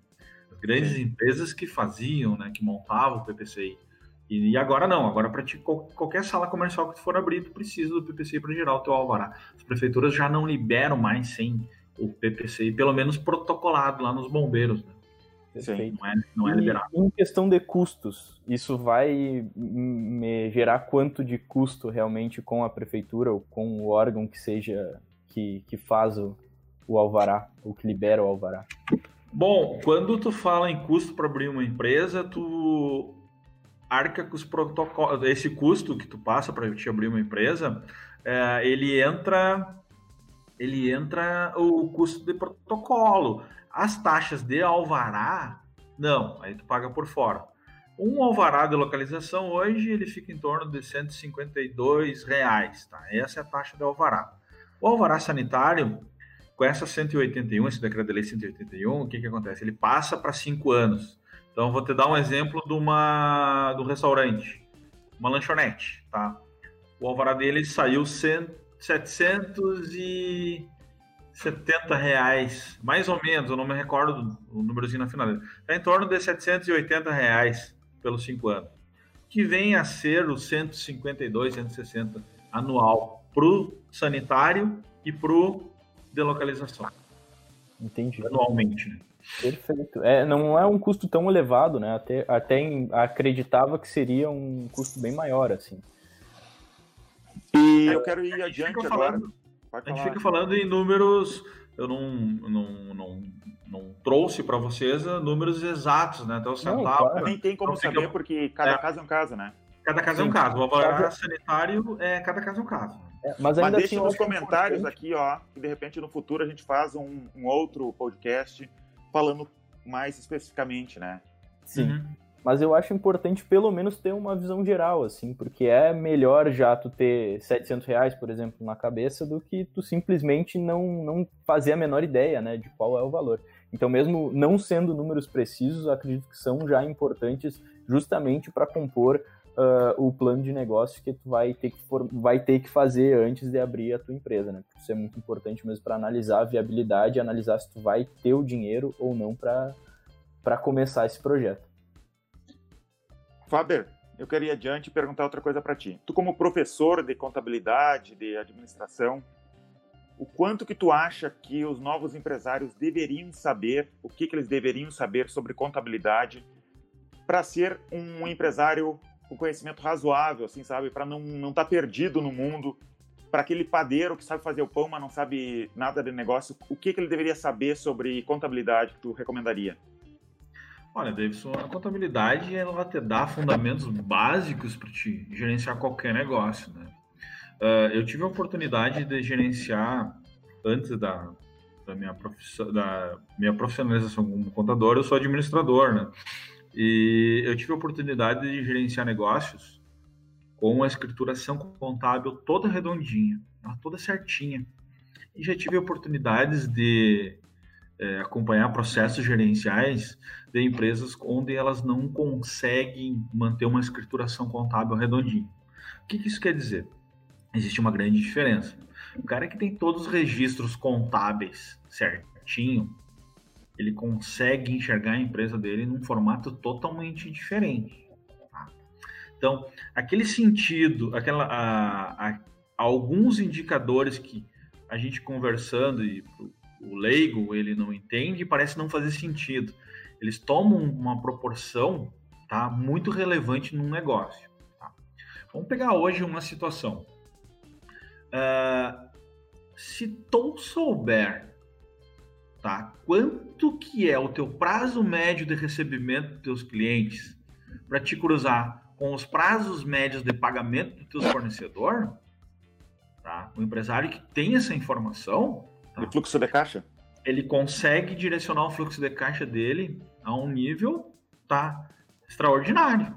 As grandes empresas que faziam, né, que montavam o PPCI. E agora não, agora para qualquer sala comercial que tu for abrir, tu precisa do PPCI para gerar o teu alvará. As prefeituras já não liberam mais sem o PPCI, pelo menos protocolado lá nos bombeiros, né? Perfeito. Não é liberado. Em questão de custos, isso vai me gerar quanto de custo realmente com a prefeitura ou com o órgão que seja que faz o alvará, ou que libera o alvará? Bom, quando tu fala em custo para abrir uma empresa, tu arca com os protocolos. Esse custo que tu passa para te abrir uma empresa, ele entra o custo de protocolo. As taxas de alvará, não, aí tu paga por fora. Um alvará de localização hoje, ele fica em torno de R$ 152, tá? Essa é a taxa de alvará. O alvará sanitário, com essa 181, esse decreto de lei 181, o que que acontece? Ele passa para 5 anos. Então, vou te dar um exemplo de um restaurante, uma lanchonete, tá? O alvará dele saiu 770 reais, mais ou menos, eu não me recordo o númerozinho na final. Está em torno de R$ 780 pelos 5 anos, que vem a ser os 152, 160 anual para o sanitário e para o de localização. Entendi. Anualmente, né? Perfeito. Não é um custo tão elevado, né? Até acreditava que seria um custo bem maior, assim. E eu quero ir adiante agora. A gente fica falando em números, eu não trouxe para vocês números exatos, né? Até o centavo. Claro. Nem tem como saber, porque cada caso é um caso, né? Cada caso é um caso. O alvará sanitário, cada caso é um caso. Mas deixa nos comentários aqui, ó, que de repente no futuro a gente faz um outro podcast falando mais especificamente, né? Sim. Mas eu acho importante pelo menos ter uma visão geral, assim, porque é melhor já tu ter R$ 700, por exemplo, na cabeça, do que tu simplesmente não fazer a menor ideia, né, de qual é o valor. Então, mesmo não sendo números precisos, acredito que são já importantes justamente para compor o plano de negócio que tu vai ter que fazer antes de abrir a tua empresa, né? Isso é muito importante mesmo para analisar a viabilidade, analisar se tu vai ter o dinheiro ou não para começar esse projeto. Faber, eu quero ir adiante e perguntar outra coisa para ti. Tu, como professor de contabilidade, de administração, o quanto que tu acha que os novos empresários deveriam saber, o que que eles deveriam saber sobre contabilidade para ser um empresário com conhecimento razoável, assim, sabe? Para não tá perdido no mundo, para aquele padeiro que sabe fazer o pão, mas não sabe nada de negócio, o que que ele deveria saber sobre contabilidade que tu recomendaria? Olha, Davidson, a contabilidade ela te dá fundamentos básicos para te gerenciar qualquer negócio, né? Eu tive a oportunidade de gerenciar, antes da minha profissionalização como contador, eu sou administrador, né? E eu tive a oportunidade de gerenciar negócios com a escrituração contábil toda redondinha, toda certinha. E já tive oportunidades de acompanhar processos gerenciais de empresas onde elas não conseguem manter uma escrituração contábil redondinha. O que isso quer dizer? Existe uma grande diferença. O cara que tem todos os registros contábeis certinho, ele consegue enxergar a empresa dele num formato totalmente diferente. Tá? Então, aquele sentido, alguns indicadores que a gente conversando e o leigo ele não entende e parece não fazer sentido. Eles tomam uma proporção, tá, muito relevante num negócio. Tá? Vamos pegar hoje uma situação. Se tu souber, tá, quanto que é o teu prazo médio de recebimento dos teus clientes para te cruzar com os prazos médios de pagamento dos teus fornecedores, tá, o empresário que tem essa informação, tá, o fluxo de caixa, ele consegue direcionar o fluxo de caixa dele a um nível, tá, extraordinário.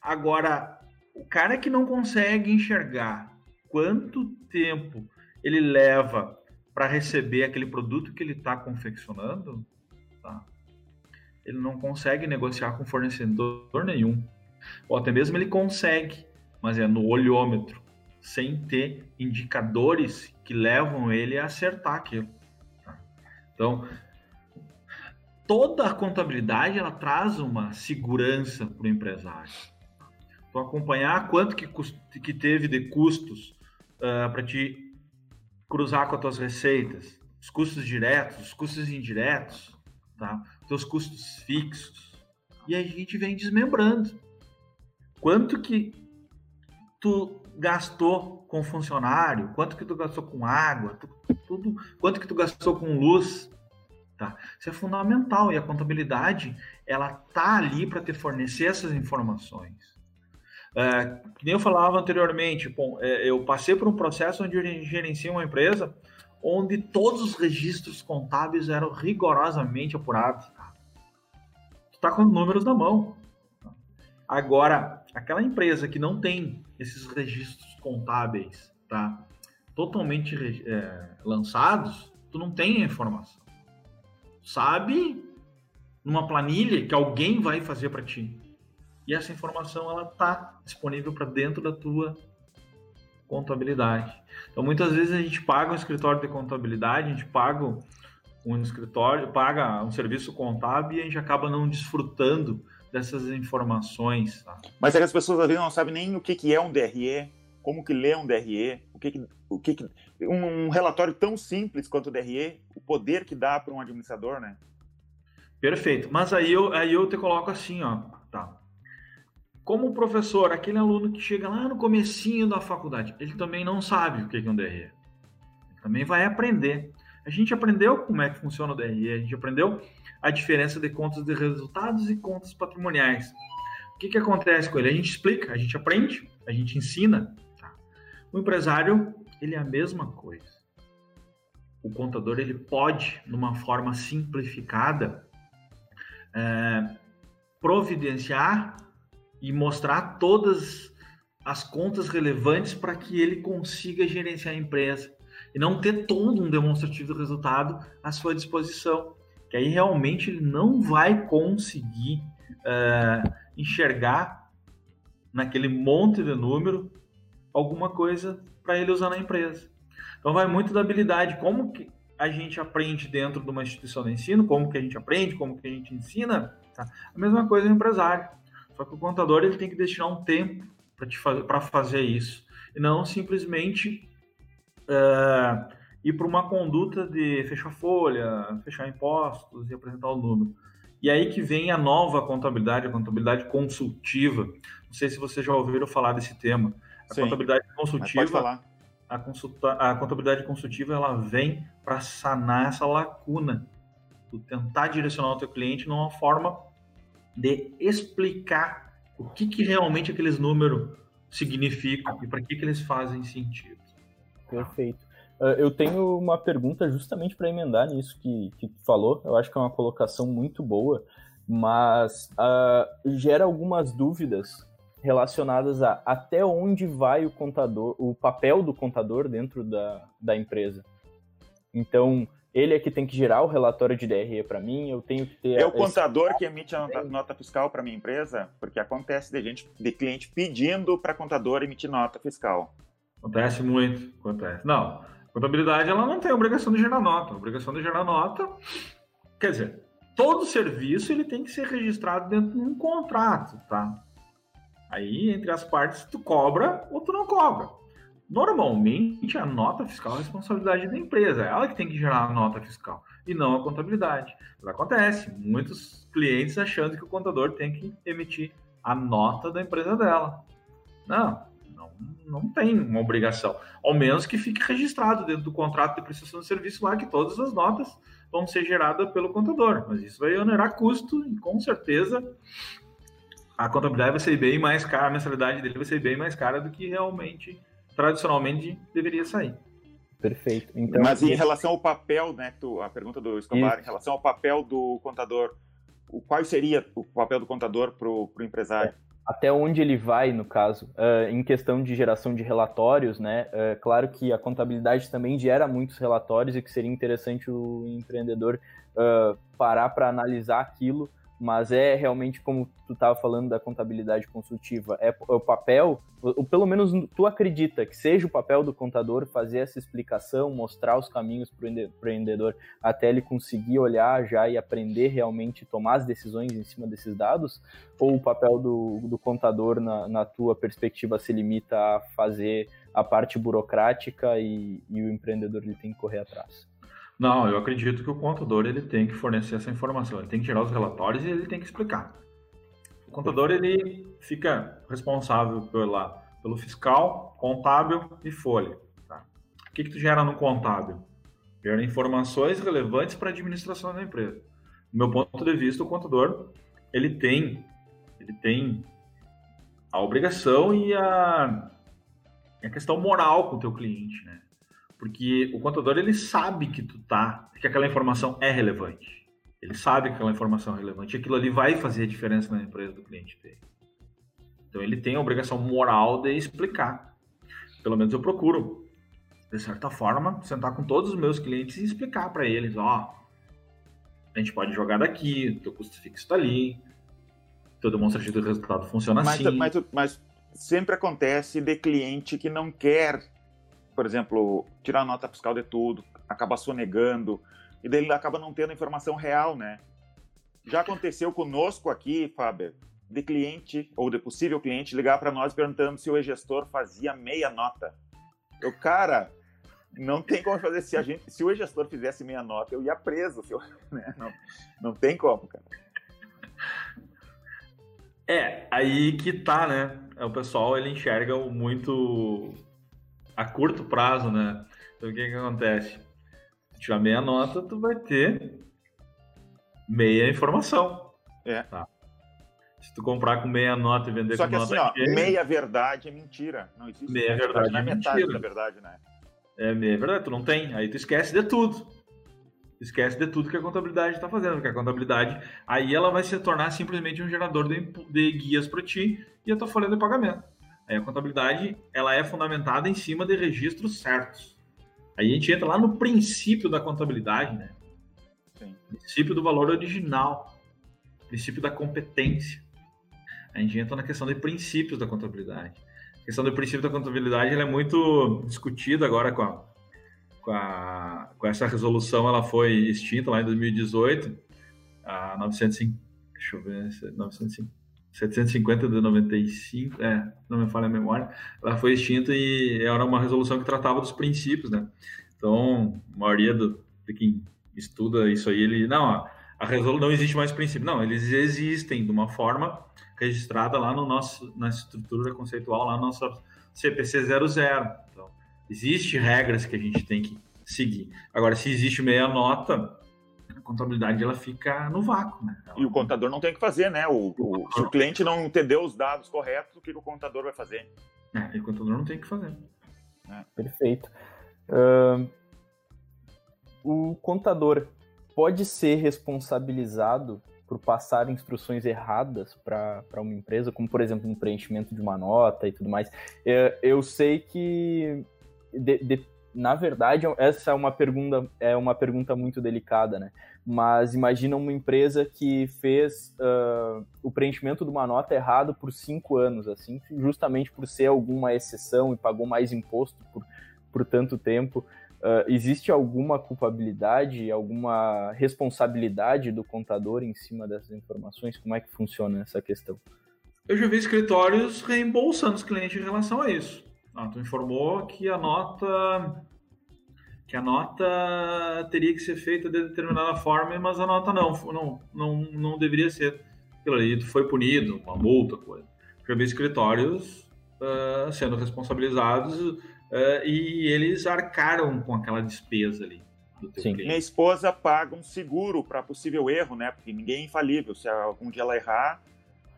Agora, o cara que não consegue enxergar quanto tempo ele leva para receber aquele produto que ele está confeccionando, tá? Ele não consegue negociar com fornecedor nenhum. Ou até mesmo ele consegue, mas é no olhômetro, sem ter indicadores que levam ele a acertar aquilo. Tá? Então, toda a contabilidade ela traz uma segurança para o empresário. Então, acompanhar quanto que teve de custos, para te cruzar com as tuas receitas, os custos diretos, os custos indiretos, tá? Teus custos fixos. E a gente vem desmembrando. Quanto que tu gastou com funcionário, quanto que tu gastou com água, tudo, quanto que tu gastou com luz, tá? Isso é fundamental e a contabilidade ela tá ali para te fornecer essas informações. Que nem eu falava anteriormente, bom, eu passei por um processo onde eu gerenciei uma empresa onde todos os registros contábeis eram rigorosamente apurados. Tu tá com números na mão. Agora, aquela empresa que não tem esses registros contábeis, tá, totalmente lançados, tu não tem a informação. Sabe numa planilha que alguém vai fazer para ti. E essa informação ela está disponível para dentro da tua contabilidade. Então muitas vezes a gente paga um escritório de contabilidade, a gente paga um serviço contábil e a gente acaba não desfrutando dessas informações. Tá? Mas é que as pessoas às vezes não sabem nem o que é um DRE, como que lê um DRE, o que um relatório tão simples quanto o DRE, o poder que dá para um administrador, né? Perfeito. Mas aí eu te coloco assim, ó, tá? Como professor, aquele aluno que chega lá no comecinho da faculdade, ele também não sabe o que é um DRE. Ele também vai aprender. A gente aprendeu como é que funciona o DRE, a gente aprendeu a diferença de contas de resultados e contas patrimoniais. O que acontece com ele? A gente explica, a gente aprende, a gente ensina. Tá? O empresário, ele é a mesma coisa. O contador, ele pode, numa forma simplificada, providenciar e mostrar todas as contas relevantes para que ele consiga gerenciar a empresa e não ter todo um demonstrativo do resultado à sua disposição, que aí realmente ele não vai conseguir enxergar naquele monte de número alguma coisa para ele usar na empresa. Então vai muito da habilidade, como que a gente aprende dentro de uma instituição de ensino, como que a gente aprende, como que a gente ensina, tá? A mesma coisa no empresário. Só que o contador ele tem que destinar um tempo para fazer isso. E não simplesmente ir para uma conduta de fechar folha, fechar impostos e apresentar o número. E aí que vem a nova contabilidade, a contabilidade consultiva. Não sei se vocês já ouviram falar desse tema. A Sim, contabilidade consultiva, pode falar. A contabilidade consultiva ela vem para sanar essa lacuna tu tentar direcionar o teu cliente numa forma de explicar o que, que realmente aqueles números significam e para que eles fazem sentido. Perfeito. Eu tenho uma pergunta justamente para emendar nisso que tu falou. Eu acho que é uma colocação muito boa, mas gera algumas dúvidas relacionadas a até onde vai o contador, o papel do contador dentro da empresa. Então, ele é que tem que gerar o relatório de DRE para mim, eu tenho que ter... É o contador que emite a nota fiscal para minha empresa, porque acontece de cliente pedindo para contador emitir nota fiscal. Acontece muito, acontece. Não, a contabilidade ela não tem a obrigação de gerar nota. A obrigação de gerar nota, quer dizer, todo serviço ele tem que ser registrado dentro de um contrato, tá? Aí, entre as partes, tu cobra ou tu não cobra. Normalmente, a nota fiscal é a responsabilidade da empresa. É ela que tem que gerar a nota fiscal e não a contabilidade. Mas acontece. Muitos clientes achando que o contador tem que emitir a nota da empresa dela. Não tem uma obrigação. Ao menos que fique registrado dentro do contrato de prestação de serviço lá que todas as notas vão ser geradas pelo contador. Mas isso vai onerar custo e, com certeza... A contabilidade vai ser bem mais cara, a mensalidade dele vai ser bem mais cara do que realmente, tradicionalmente, deveria sair. Perfeito. Então, mas em relação ao papel, né, a pergunta do Escobar, em relação ao papel do contador, qual seria o papel do contador para o empresário? Até onde ele vai, no caso, em questão de geração de relatórios, né? Claro que a contabilidade também gera muitos relatórios e que seria interessante o empreendedor parar para analisar aquilo, mas é realmente como tu estava falando da contabilidade consultiva, é o papel, ou pelo menos tu acredita que seja o papel do contador fazer essa explicação, mostrar os caminhos para o empreendedor até ele conseguir olhar já e aprender realmente, tomar as decisões em cima desses dados, ou o papel do contador na tua perspectiva se limita a fazer a parte burocrática e o empreendedor ele tem que correr atrás? Não, eu acredito que o contador ele tem que fornecer essa informação, ele tem que gerar os relatórios e ele tem que explicar. O contador ele fica responsável pelo fiscal, contábil e folha. Tá? O que tu gera no contábil? Gera informações relevantes para a administração da empresa. Do meu ponto de vista, o contador ele tem a obrigação e a questão moral com o teu cliente, né? Porque o contador, ele sabe que que aquela informação é relevante. Ele sabe que aquela informação é relevante. E aquilo ali vai fazer a diferença na empresa do cliente dele. Então, ele tem a obrigação moral de explicar. Pelo menos eu procuro, de certa forma, sentar com todos os meus clientes e explicar para eles, a gente pode jogar daqui, teu custo fixo está ali, teu demonstrativo do resultado funciona assim. Mas sempre acontece de cliente que não quer, por exemplo, tirar nota fiscal de tudo, acaba sonegando, e daí ele acaba não tendo informação real, né? Já aconteceu conosco aqui, Faber, de cliente, ou de possível cliente, ligar para nós perguntando se o e-gestor fazia meia nota. Eu, cara, não tem como fazer, se o e-gestor fizesse meia nota, eu ia preso, né? Não tem como, cara. É, aí que tá, né? O pessoal, ele enxerga muito... a curto prazo, né? Então, o que acontece? Se tiver meia nota, tu vai ter meia informação. É. Tá? Se tu comprar com meia nota e vender com nota... Só que assim, meia verdade é mentira. Não existe meia verdade, não é metade da verdade, né? É meia verdade, tu não tem. Aí tu esquece de tudo. Esquece de tudo que a contabilidade tá fazendo, porque a contabilidade, aí ela vai se tornar simplesmente um gerador de guias para ti e a tua folha de pagamento. A contabilidade, ela é fundamentada em cima de registros certos. Aí a gente entra lá no princípio da contabilidade, né? Sim. Princípio do valor original, princípio da competência. A gente entra na questão de princípios da contabilidade. A questão do princípio da contabilidade, ela é muito discutida agora com essa resolução, ela foi extinta lá em 2018, a 750 de 95, não me falha a memória, ela foi extinta e era uma resolução que tratava dos princípios, né? Então, a maioria de quem estuda isso aí, a resolução não existe mais princípio. Não, eles existem de uma forma registrada lá na estrutura conceitual, lá no nosso CPC 00. Então, existem regras que a gente tem que seguir. Agora, se existe meia nota, contabilidade ela fica no vácuo, né? Ela... E o contador não tem o que fazer, né? Se o cliente não entendeu os dados corretos, o que o contador vai fazer? É, o contador não tem o que fazer. É. Perfeito. O contador pode ser responsabilizado por passar instruções erradas para uma empresa, como, por exemplo, um preenchimento de uma nota e tudo mais? Eu sei que... na verdade, essa é uma pergunta muito delicada, né? Mas imagina uma empresa que fez o preenchimento de uma nota errado por 5 anos, assim, justamente por ser alguma exceção e pagou mais imposto por tanto tempo. Existe alguma culpabilidade, alguma responsabilidade do contador em cima dessas informações? Como é que funciona essa questão? Eu já vi escritórios reembolsando os clientes em relação a isso. Ah, tu informou que a nota teria que ser feita de determinada forma, mas a nota não deveria ser. E tu foi punido, uma multa, coisa. Já vi escritórios sendo responsabilizados e eles arcaram com aquela despesa ali. Sim. Minha esposa paga um seguro para possível erro, né? Porque ninguém é infalível. Se algum dia ela errar,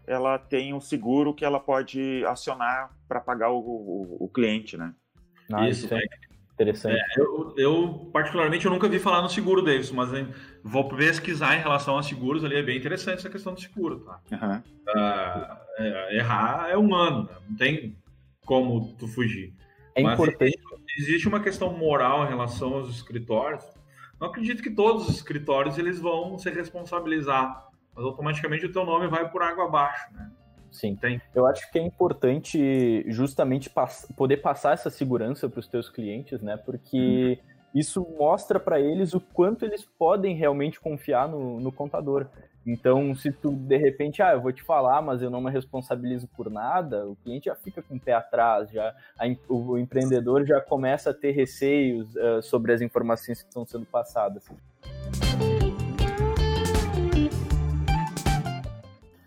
ela tem um seguro que ela pode acionar para pagar o cliente, né? Ah, isso é interessante. Eu particularmente nunca vi falar no seguro, Davis, mas vou pesquisar em relação a seguros ali. É bem interessante essa questão do seguro, tá? Uhum. Errar é humano, né? Não tem como tu fugir. É mas importante. Existe uma questão moral em relação aos escritórios. Não acredito que todos os escritórios eles vão se responsabilizar, mas automaticamente o teu nome vai por água abaixo, né? Sim, tem. Eu acho que é importante justamente poder passar essa segurança para os teus clientes, né? Porque isso mostra para eles o quanto eles podem realmente confiar no contador. Então, se tu, de repente, eu vou te falar, mas eu não me responsabilizo por nada, o cliente já fica com o pé atrás, o empreendedor já começa a ter receios sobre as informações que estão sendo passadas.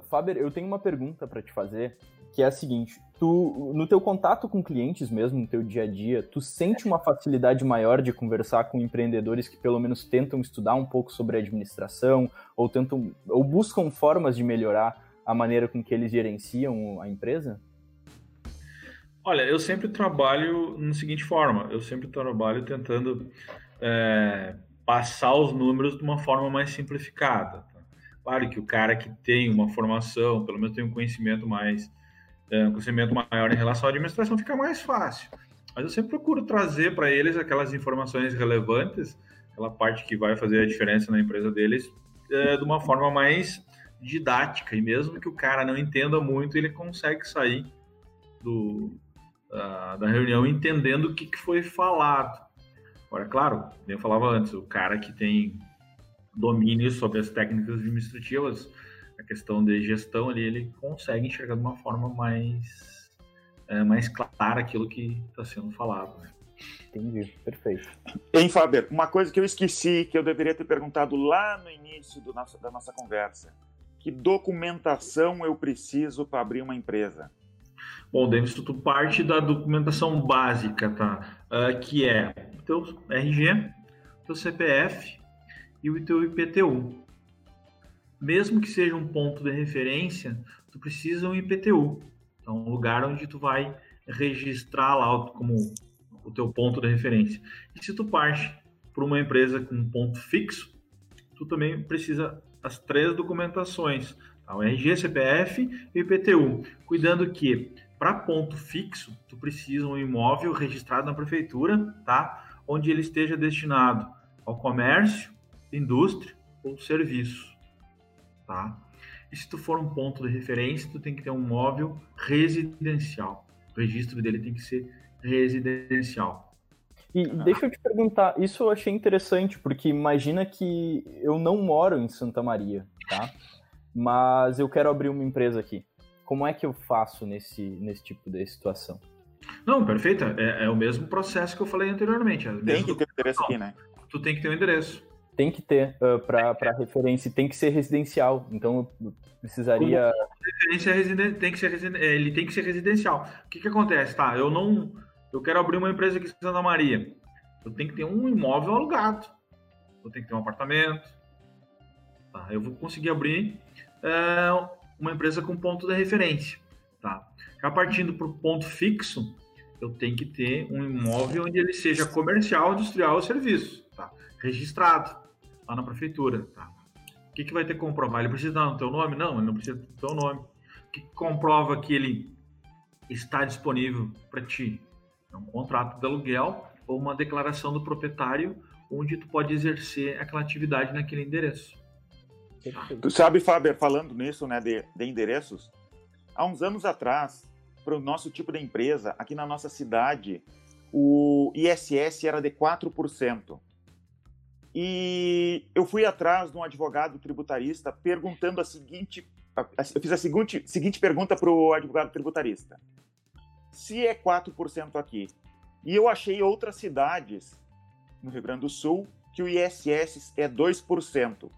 Faber, eu tenho uma pergunta para te fazer, que é a seguinte: tu, no teu contato com clientes mesmo, no teu dia a dia, tu sente uma facilidade maior de conversar com empreendedores que pelo menos tentam estudar um pouco sobre administração, ou tentam, ou buscam formas de melhorar a maneira com que eles gerenciam a empresa? Olha, eu sempre trabalho na seguinte forma, eu sempre trabalho tentando passar os números de uma forma mais simplificada. Claro que o cara que tem uma formação, pelo menos tem um conhecimento mais, um conhecimento maior em relação à administração, fica mais fácil. Mas eu sempre procuro trazer para eles aquelas informações relevantes, aquela parte que vai fazer a diferença na empresa deles, de uma forma mais didática. E mesmo que o cara não entenda muito, ele consegue sair da reunião entendendo o que foi falado. Agora, claro, eu falava antes, o cara que tem domínio sobre as técnicas administrativas, a questão de gestão ali, ele consegue enxergar de uma forma mais clara aquilo que está sendo falado, né? Entendi, perfeito. Hein, Faber, uma coisa que eu esqueci, que eu deveria ter perguntado lá no início da nossa conversa: que documentação eu preciso para abrir uma empresa? Bom, Davis, tu parte da documentação básica, tá? Que é o teu RG, o teu CPF e o teu IPTU. Mesmo que seja um ponto de referência, tu precisa um IPTU. Então, um lugar onde tu vai registrar lá como o teu ponto de referência. E se tu parte para uma empresa com um ponto fixo, tu também precisa as 3 documentações, tá? O RG, CPF e IPTU. Cuidando que, para ponto fixo, tu precisa um imóvel registrado na prefeitura, tá? Onde ele esteja destinado ao comércio, indústria ou serviço, tá? E se tu for um ponto de referência, tu tem que ter um imóvel residencial. O registro dele tem que ser residencial. E deixa eu te perguntar, isso eu achei interessante, porque imagina que eu não moro em Santa Maria, tá? Mas eu quero abrir uma empresa aqui. Como é que eu faço nesse tipo de situação? Não, perfeito. É o mesmo processo que eu falei anteriormente. Tem que ter o endereço aqui, né? Tu tem que ter o endereço. Tem que ter para referência, tem que ser residencial, então eu precisaria... Ele tem que ser residencial. O que acontece? Tá, eu quero abrir uma empresa aqui em Santa Maria, eu tenho que ter um imóvel alugado, eu tenho que ter um apartamento, Tá? Eu vou conseguir abrir uma empresa com ponto de referência. Tá? Já partindo para o ponto fixo, eu tenho que ter um imóvel onde ele seja comercial, industrial ou serviço. Tá? Registrado lá na prefeitura. Tá? O que, que vai ter que comprovar? Ele precisa dar o teu nome? Não, ele não precisa do teu nome. O que, que comprova que ele está disponível para ti? É um contrato de aluguel ou uma declaração do proprietário onde tu pode exercer aquela atividade naquele endereço. Tu sabe, Faber, falando nisso, né, de endereços, há uns anos atrás, para o nosso tipo de empresa, aqui na nossa cidade, o ISS era de 4%. E eu fui atrás de um advogado tributarista perguntando a seguinte... Eu fiz a seguinte pergunta para o advogado tributarista. Se é 4% aqui, e eu achei outras cidades no Rio Grande do Sul que o ISS é 2%.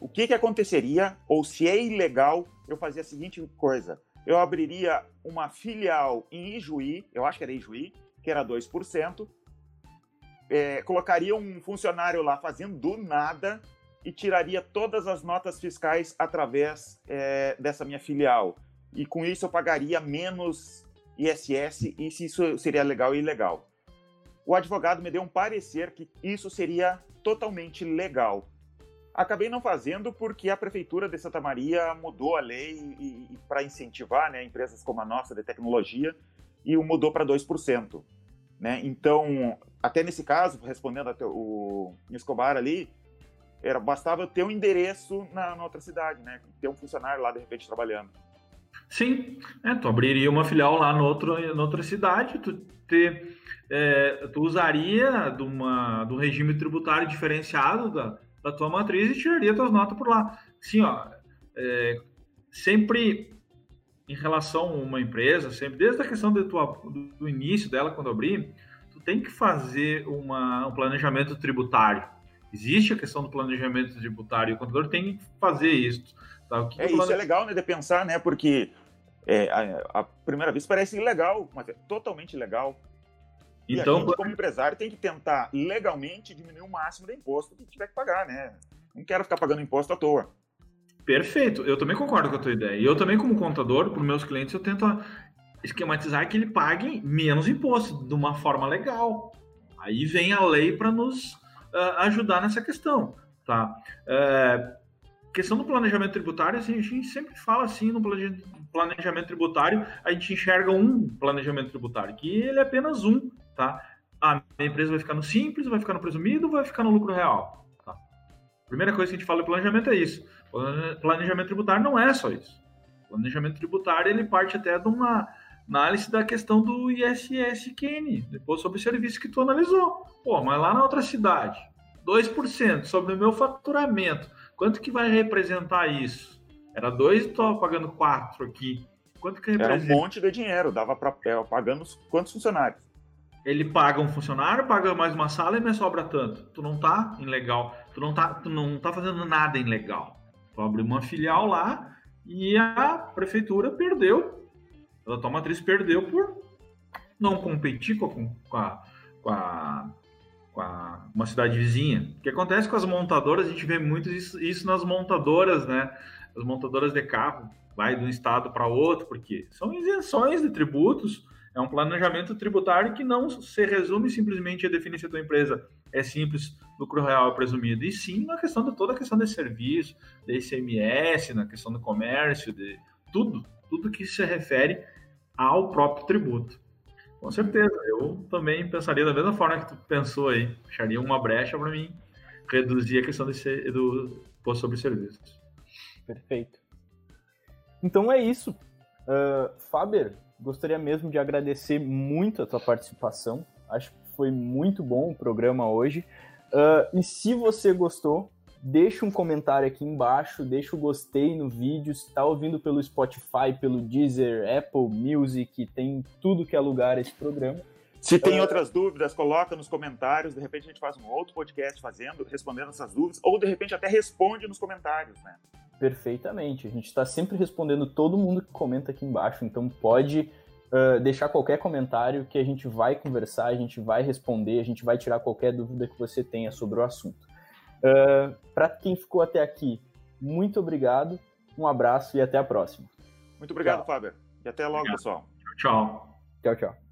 O que que aconteceria, ou se é ilegal, eu fazia a seguinte coisa. Eu abriria uma filial em Ijuí, eu acho que era Ijuí, que era 2%, colocaria um funcionário lá fazendo do nada e tiraria todas as notas fiscais através dessa minha filial. E com isso eu pagaria menos ISS e se isso seria legal e ilegal. O advogado me deu um parecer que isso seria totalmente legal. Acabei não fazendo porque a Prefeitura de Santa Maria mudou a lei para incentivar, né, empresas como a nossa de tecnologia e mudou para 2%. Né? Então, até nesse caso, respondendo o Escobar ali, bastava eu ter um endereço na outra cidade, né, ter um funcionário lá de repente trabalhando. Sim, tu abriria uma filial lá na outra cidade, tu usaria de um regime tributário diferenciado da tua matriz e tiraria tuas notas por lá. Assim, sempre em relação a uma empresa, sempre desde a questão do início dela, quando abrir, tu tem que fazer um planejamento tributário. Existe a questão do planejamento tributário e o contador tem que fazer isso. Tá? Isso é legal, né, de pensar, né, porque a primeira vez parece ilegal, mas é totalmente legal. Então, a gente, como empresário, tem que tentar legalmente diminuir o máximo do imposto que tiver que pagar, né? Não quero ficar pagando imposto à toa. Perfeito, eu também concordo com a tua ideia. E eu também, como contador, para os meus clientes, eu tento esquematizar que ele pague menos imposto, de uma forma legal. Aí vem a lei para nos ajudar nessa questão, tá? Questão do planejamento tributário, assim, a gente sempre fala assim, no planejamento tributário, a gente enxerga um planejamento tributário, que ele é apenas um, tá? A minha empresa vai ficar no simples, vai ficar no presumido, vai ficar no lucro real, tá? Primeira coisa que a gente fala de planejamento é isso. Planejamento tributário não é só isso. Planejamento tributário, ele parte até de uma análise da questão do ISSQN, depois sobre o serviço que tu analisou. Pô, mas lá na outra cidade, 2% sobre o meu faturamento, quanto que vai representar isso? Era 2 e estou pagando 4 aqui. Quanto que representa? Era um monte de dinheiro, dava para pagando quantos funcionários? Ele paga um funcionário, paga mais uma sala e me sobra tanto. Tu não tá ilegal, tu não tá fazendo nada ilegal. Tu abriu uma filial lá e a prefeitura perdeu, a tua matriz perdeu por não competir com uma cidade vizinha. O que acontece com as montadoras, a gente vê muito isso nas montadoras, né? As montadoras de carro, vai de um estado para outro, porque são isenções de tributos, é um planejamento tributário que não se resume simplesmente a definir se a tua empresa é simples, lucro real é presumido, e sim na questão de toda a questão de serviço, de ICMS, na questão do comércio, de tudo que se refere ao próprio tributo. Com certeza, eu também pensaria da mesma forma que tu pensou aí, acharia uma brecha para mim reduzir a questão do imposto sobre serviços. Perfeito. Então é isso. Faber, gostaria mesmo de agradecer muito a tua participação, acho que foi muito bom o programa hoje, e se você gostou, deixa um comentário aqui embaixo, deixa o gostei no vídeo, se está ouvindo pelo Spotify, pelo Deezer, Apple Music, tem tudo que é lugar esse programa. Se tem outras dúvidas, coloca nos comentários, de repente a gente faz um outro podcast respondendo essas dúvidas, ou de repente até responde nos comentários, né? Perfeitamente, a gente está sempre respondendo todo mundo que comenta aqui embaixo, então pode deixar qualquer comentário que a gente vai conversar, a gente vai responder, a gente vai tirar qualquer dúvida que você tenha sobre o assunto. Para quem ficou até aqui, Muito obrigado, um abraço e até a próxima. Muito obrigado, Faber. E até logo, pessoal. Tchau, tchau. Tchau, tchau.